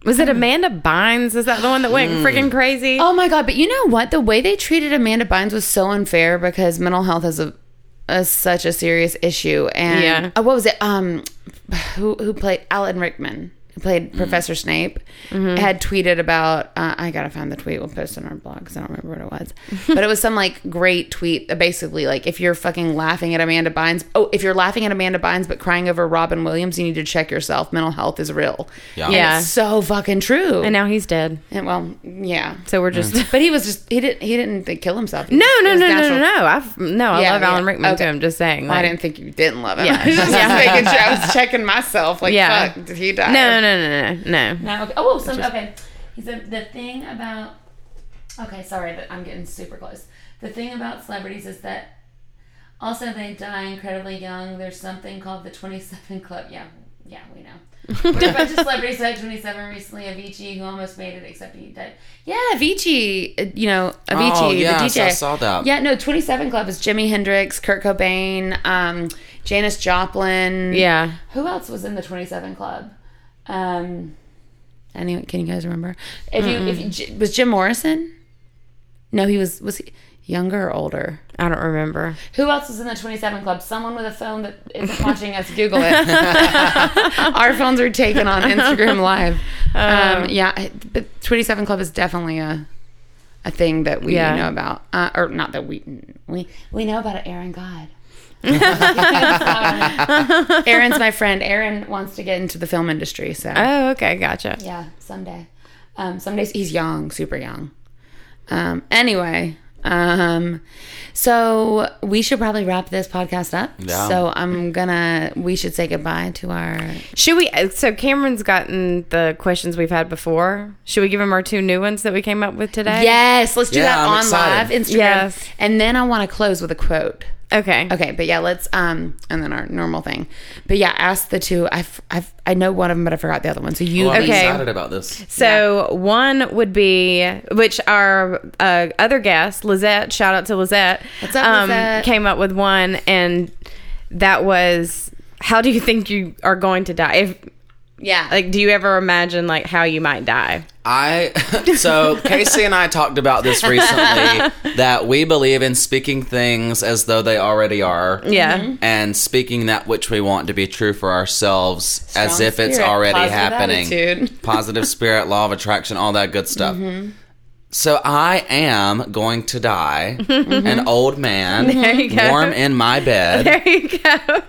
Was it Amanda Bynes? Is that the one that went mm. freaking crazy? Oh my God! But you know what? The way they treated Amanda Bynes was so unfair because mental health is a is such a serious issue. And yeah. oh, what was it? Um. Who who played Alan Rickman? played Professor mm-hmm. Snape, mm-hmm. had tweeted about, uh, I gotta find the tweet, we'll post on our blog because I don't remember what it was, but it was some like great tweet, basically like, if you're fucking laughing at Amanda Bynes, oh, if you're laughing at Amanda Bynes but crying over Robin Williams, you need to check yourself, mental health is real. Yeah, yeah. It's so fucking true. And now he's dead. And well, yeah. So we're just, yeah. but he was just, he didn't, he didn't kill himself. He no, no, no, no, no, no, I've, no, I yeah, love yeah. Alan Rickman okay. too, I'm just saying. Like, I didn't think you didn't love him. Yeah. I, was just making sure. I was checking myself, like, yeah. fuck, did he die? No, no, no, no, no, no. no okay. Oh, so, okay. He said the thing about, okay, sorry, but I'm getting super close. The thing about celebrities is that also they die incredibly young. There's something called the twenty-seven Club. Yeah, yeah, we know. We're a bunch of celebrities died at twenty-seven recently. Avicii, who almost made it, except he died. Yeah, Avicii, you know, Avicii, oh, yes, the D J. I saw that. Yeah, no, twenty-seven Club is Jimi Hendrix, Kurt Cobain, um, Janis Joplin. Yeah. Who else was in the twenty-seven Club? Um, anyway, can you guys remember? If you, if you, was Jim Morrison? No, he was, was he younger or older? I don't remember. Who else was in the twenty-seven Club? Someone with a phone that isn't watching us, Google it. Our phones are taken on Instagram Live. Um, um, yeah, but twenty-seven Club is definitely a a thing that we yeah. know about. Uh, or not that we, we, we know about it, Aaron God. Aaron's my friend. Aaron wants to get into the film industry, so oh okay, gotcha. Yeah, someday. Um someday he's young, super young. Um anyway, um so we should probably wrap this podcast up. Yeah. So I'm gonna we should say goodbye to our Should we so Cameron's gotten the questions we've had before. Should we give him our two new ones that we came up with today? Yes, let's do yeah, that I'm on excited. Live Instagram. Yes. And then I wanna close with a quote. Okay. Okay, but yeah, let's, um, and then our normal thing. But yeah, ask the two. I've, I've, I know one of them, but I forgot the other one. So you, oh, I'm okay. excited about this. So yeah. One would be, which our uh, other guest, Lizette, shout out to Lizette. What's up, um, Lizette? Came up with one, and that was, how do you think you are going to die? If, yeah. Like, do you ever imagine, like, how you might die? I, so Casey and I talked about this recently, that we believe in speaking things as though they already are. Yeah. Mm-hmm. And speaking that which we want to be true for ourselves. Strong as if spirit, it's already positive happening. Attitude. Positive spirit, law of attraction, all that good stuff. Mm-hmm. So I am going to die, mm-hmm. an old man, there you go. Warm in my bed. There you go.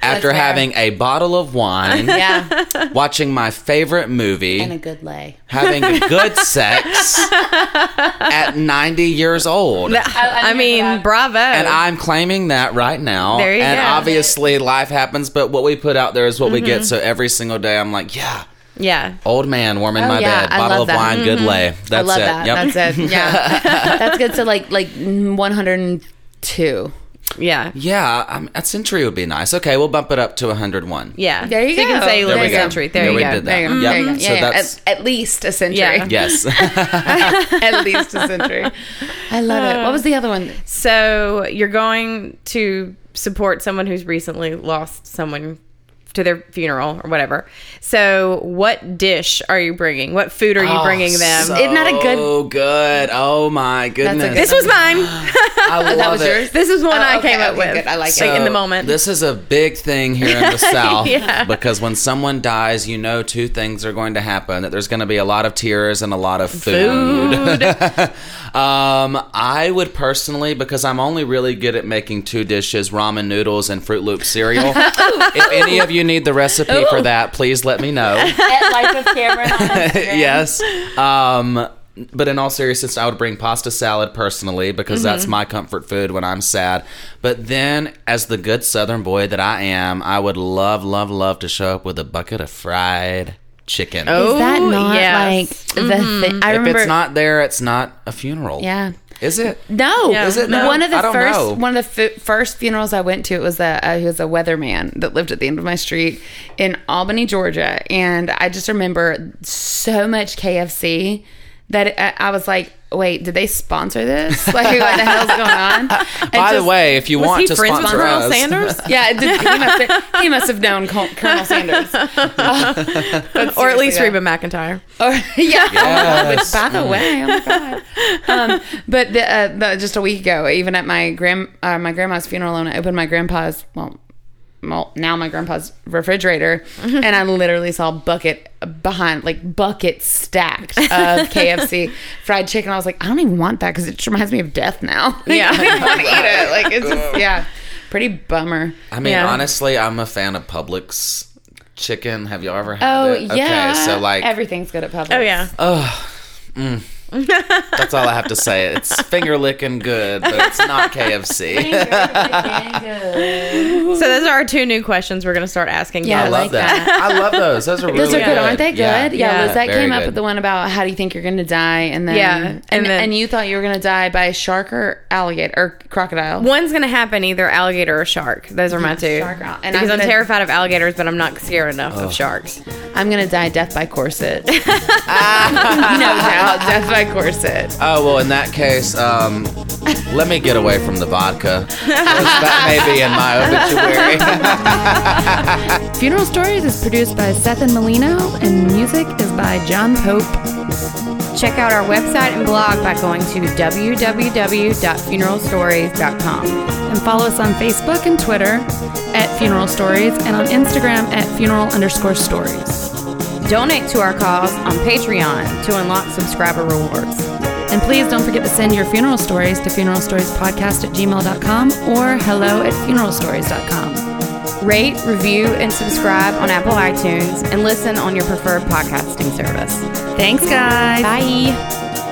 After having a bottle of wine, yeah. watching my favorite movie, and a good lay, having good sex at ninety years old. I, I, I mean, that. Bravo! And I'm claiming that right now. There you and go. And obviously, life happens, but what we put out there is what mm-hmm. we get. So every single day, I'm like, yeah. Yeah. Old man, warm in oh, my yeah, bed, bottle of wine, mm-hmm. good lay. That's I love it. That. Yep. That's it. Yeah. That's good. So like like one hundred two. Yeah. Yeah. Um, a century would be nice. Okay, we'll bump it up to one hundred one. Yeah. There you so go. You can say there we go. Century. There, yeah, you go. We did that. There you go. Yep. There you go. Yeah, so yeah. That's... At, at least a century. Yeah. Yes. At least a century. I love uh, it. What was the other one? So you're going to support someone who's recently lost someone to their funeral or whatever. So what dish are you bringing? What food are you oh, bringing them? So isn't that a good? Oh, good. Oh my goodness. Good this one. Was mine. I love that was it. Yours? This is one oh, I okay, came up okay, with. Good. I like so, it. In the moment. This is a big thing here in the South yeah. because when someone dies, you know, two things are going to happen, that there's going to be a lot of tears and a lot of food. food. um, I would personally, because I'm only really good at making two dishes, ramen noodles and Fruit Loop cereal. If any of you need the recipe Ooh. For that, please let me know at Life of Cameron on Instagram. Yes. Um but in all seriousness, I would bring pasta salad personally, because mm-hmm. that's my comfort food when I'm sad. But then, as the good Southern boy that I am, I would love love love to show up with a bucket of fried chicken. Oh, is that not yes. like the mm-hmm. thing? I if remember- it's not there, it's not a funeral. Yeah. Is it? No. Yeah. Is it? No. One of the I don't first know. One of the f- first funerals I went to, it was a uh, he was a weatherman that lived at the end of my street in Albany, Georgia, and I just remember so much K F C that it, I, I was like, wait, did they sponsor this? Like, what the hell's going on? And by just, the way, if you want to sponsor us, Colonel Sanders? Yeah, it did, he, must have, he must have known Col- Colonel Sanders, uh, or at least yeah. Reba McEntire. Or yeah, yes. By the way, oh my god. Um, but the, uh, the, just a week ago, even at my grand uh, my grandma's funeral, and I opened my grandpa's well. now my grandpa's refrigerator, and I literally saw bucket behind, like bucket stacked of K F C fried chicken. I was like, I don't even want that because it just reminds me of death now. Yeah, I don't want to eat it. Like it's just, yeah, pretty bummer. I mean, yeah. honestly, I'm a fan of Publix chicken. Have y'all ever had oh, it? Oh yeah. Okay, so like everything's good at Publix. Oh yeah. Oh. Mm. That's all I have to say. It's finger licking good, but it's not K F C. So those are our two new questions we're going to start asking. Yeah, I love that. that. I love those. Those are really those are good. good. Aren't they good? Yeah, yeah, yeah. Lizette came good. up with the one about how do you think you're going to die, and then yeah, and, and then and you thought you were going to die by a shark or alligator or crocodile. One's going to happen either alligator or shark. Those are my two. Shark, and because I'm, I'm terrified of alligators, but I'm not scared enough oh. of sharks. I'm going to die death by corset. uh, no doubt, death by. corset. Oh, well, in that case, um, let me get away from the vodka. That may be in my obituary. Funeral Stories is produced by Seth and Molino, and the music is by John Pope. Check out our website and blog by going to w w w dot funeral stories dot com. And follow us on Facebook and Twitter at Funeral Stories, and on Instagram at funeral underscore stories. Donate to our cause on Patreon to unlock subscriber rewards. And please don't forget to send your funeral stories to funeral stories podcast at gmail dot com or hello at funeral stories dot com. Rate, review, and subscribe on Apple iTunes and listen on your preferred podcasting service. Thanks, guys. Bye.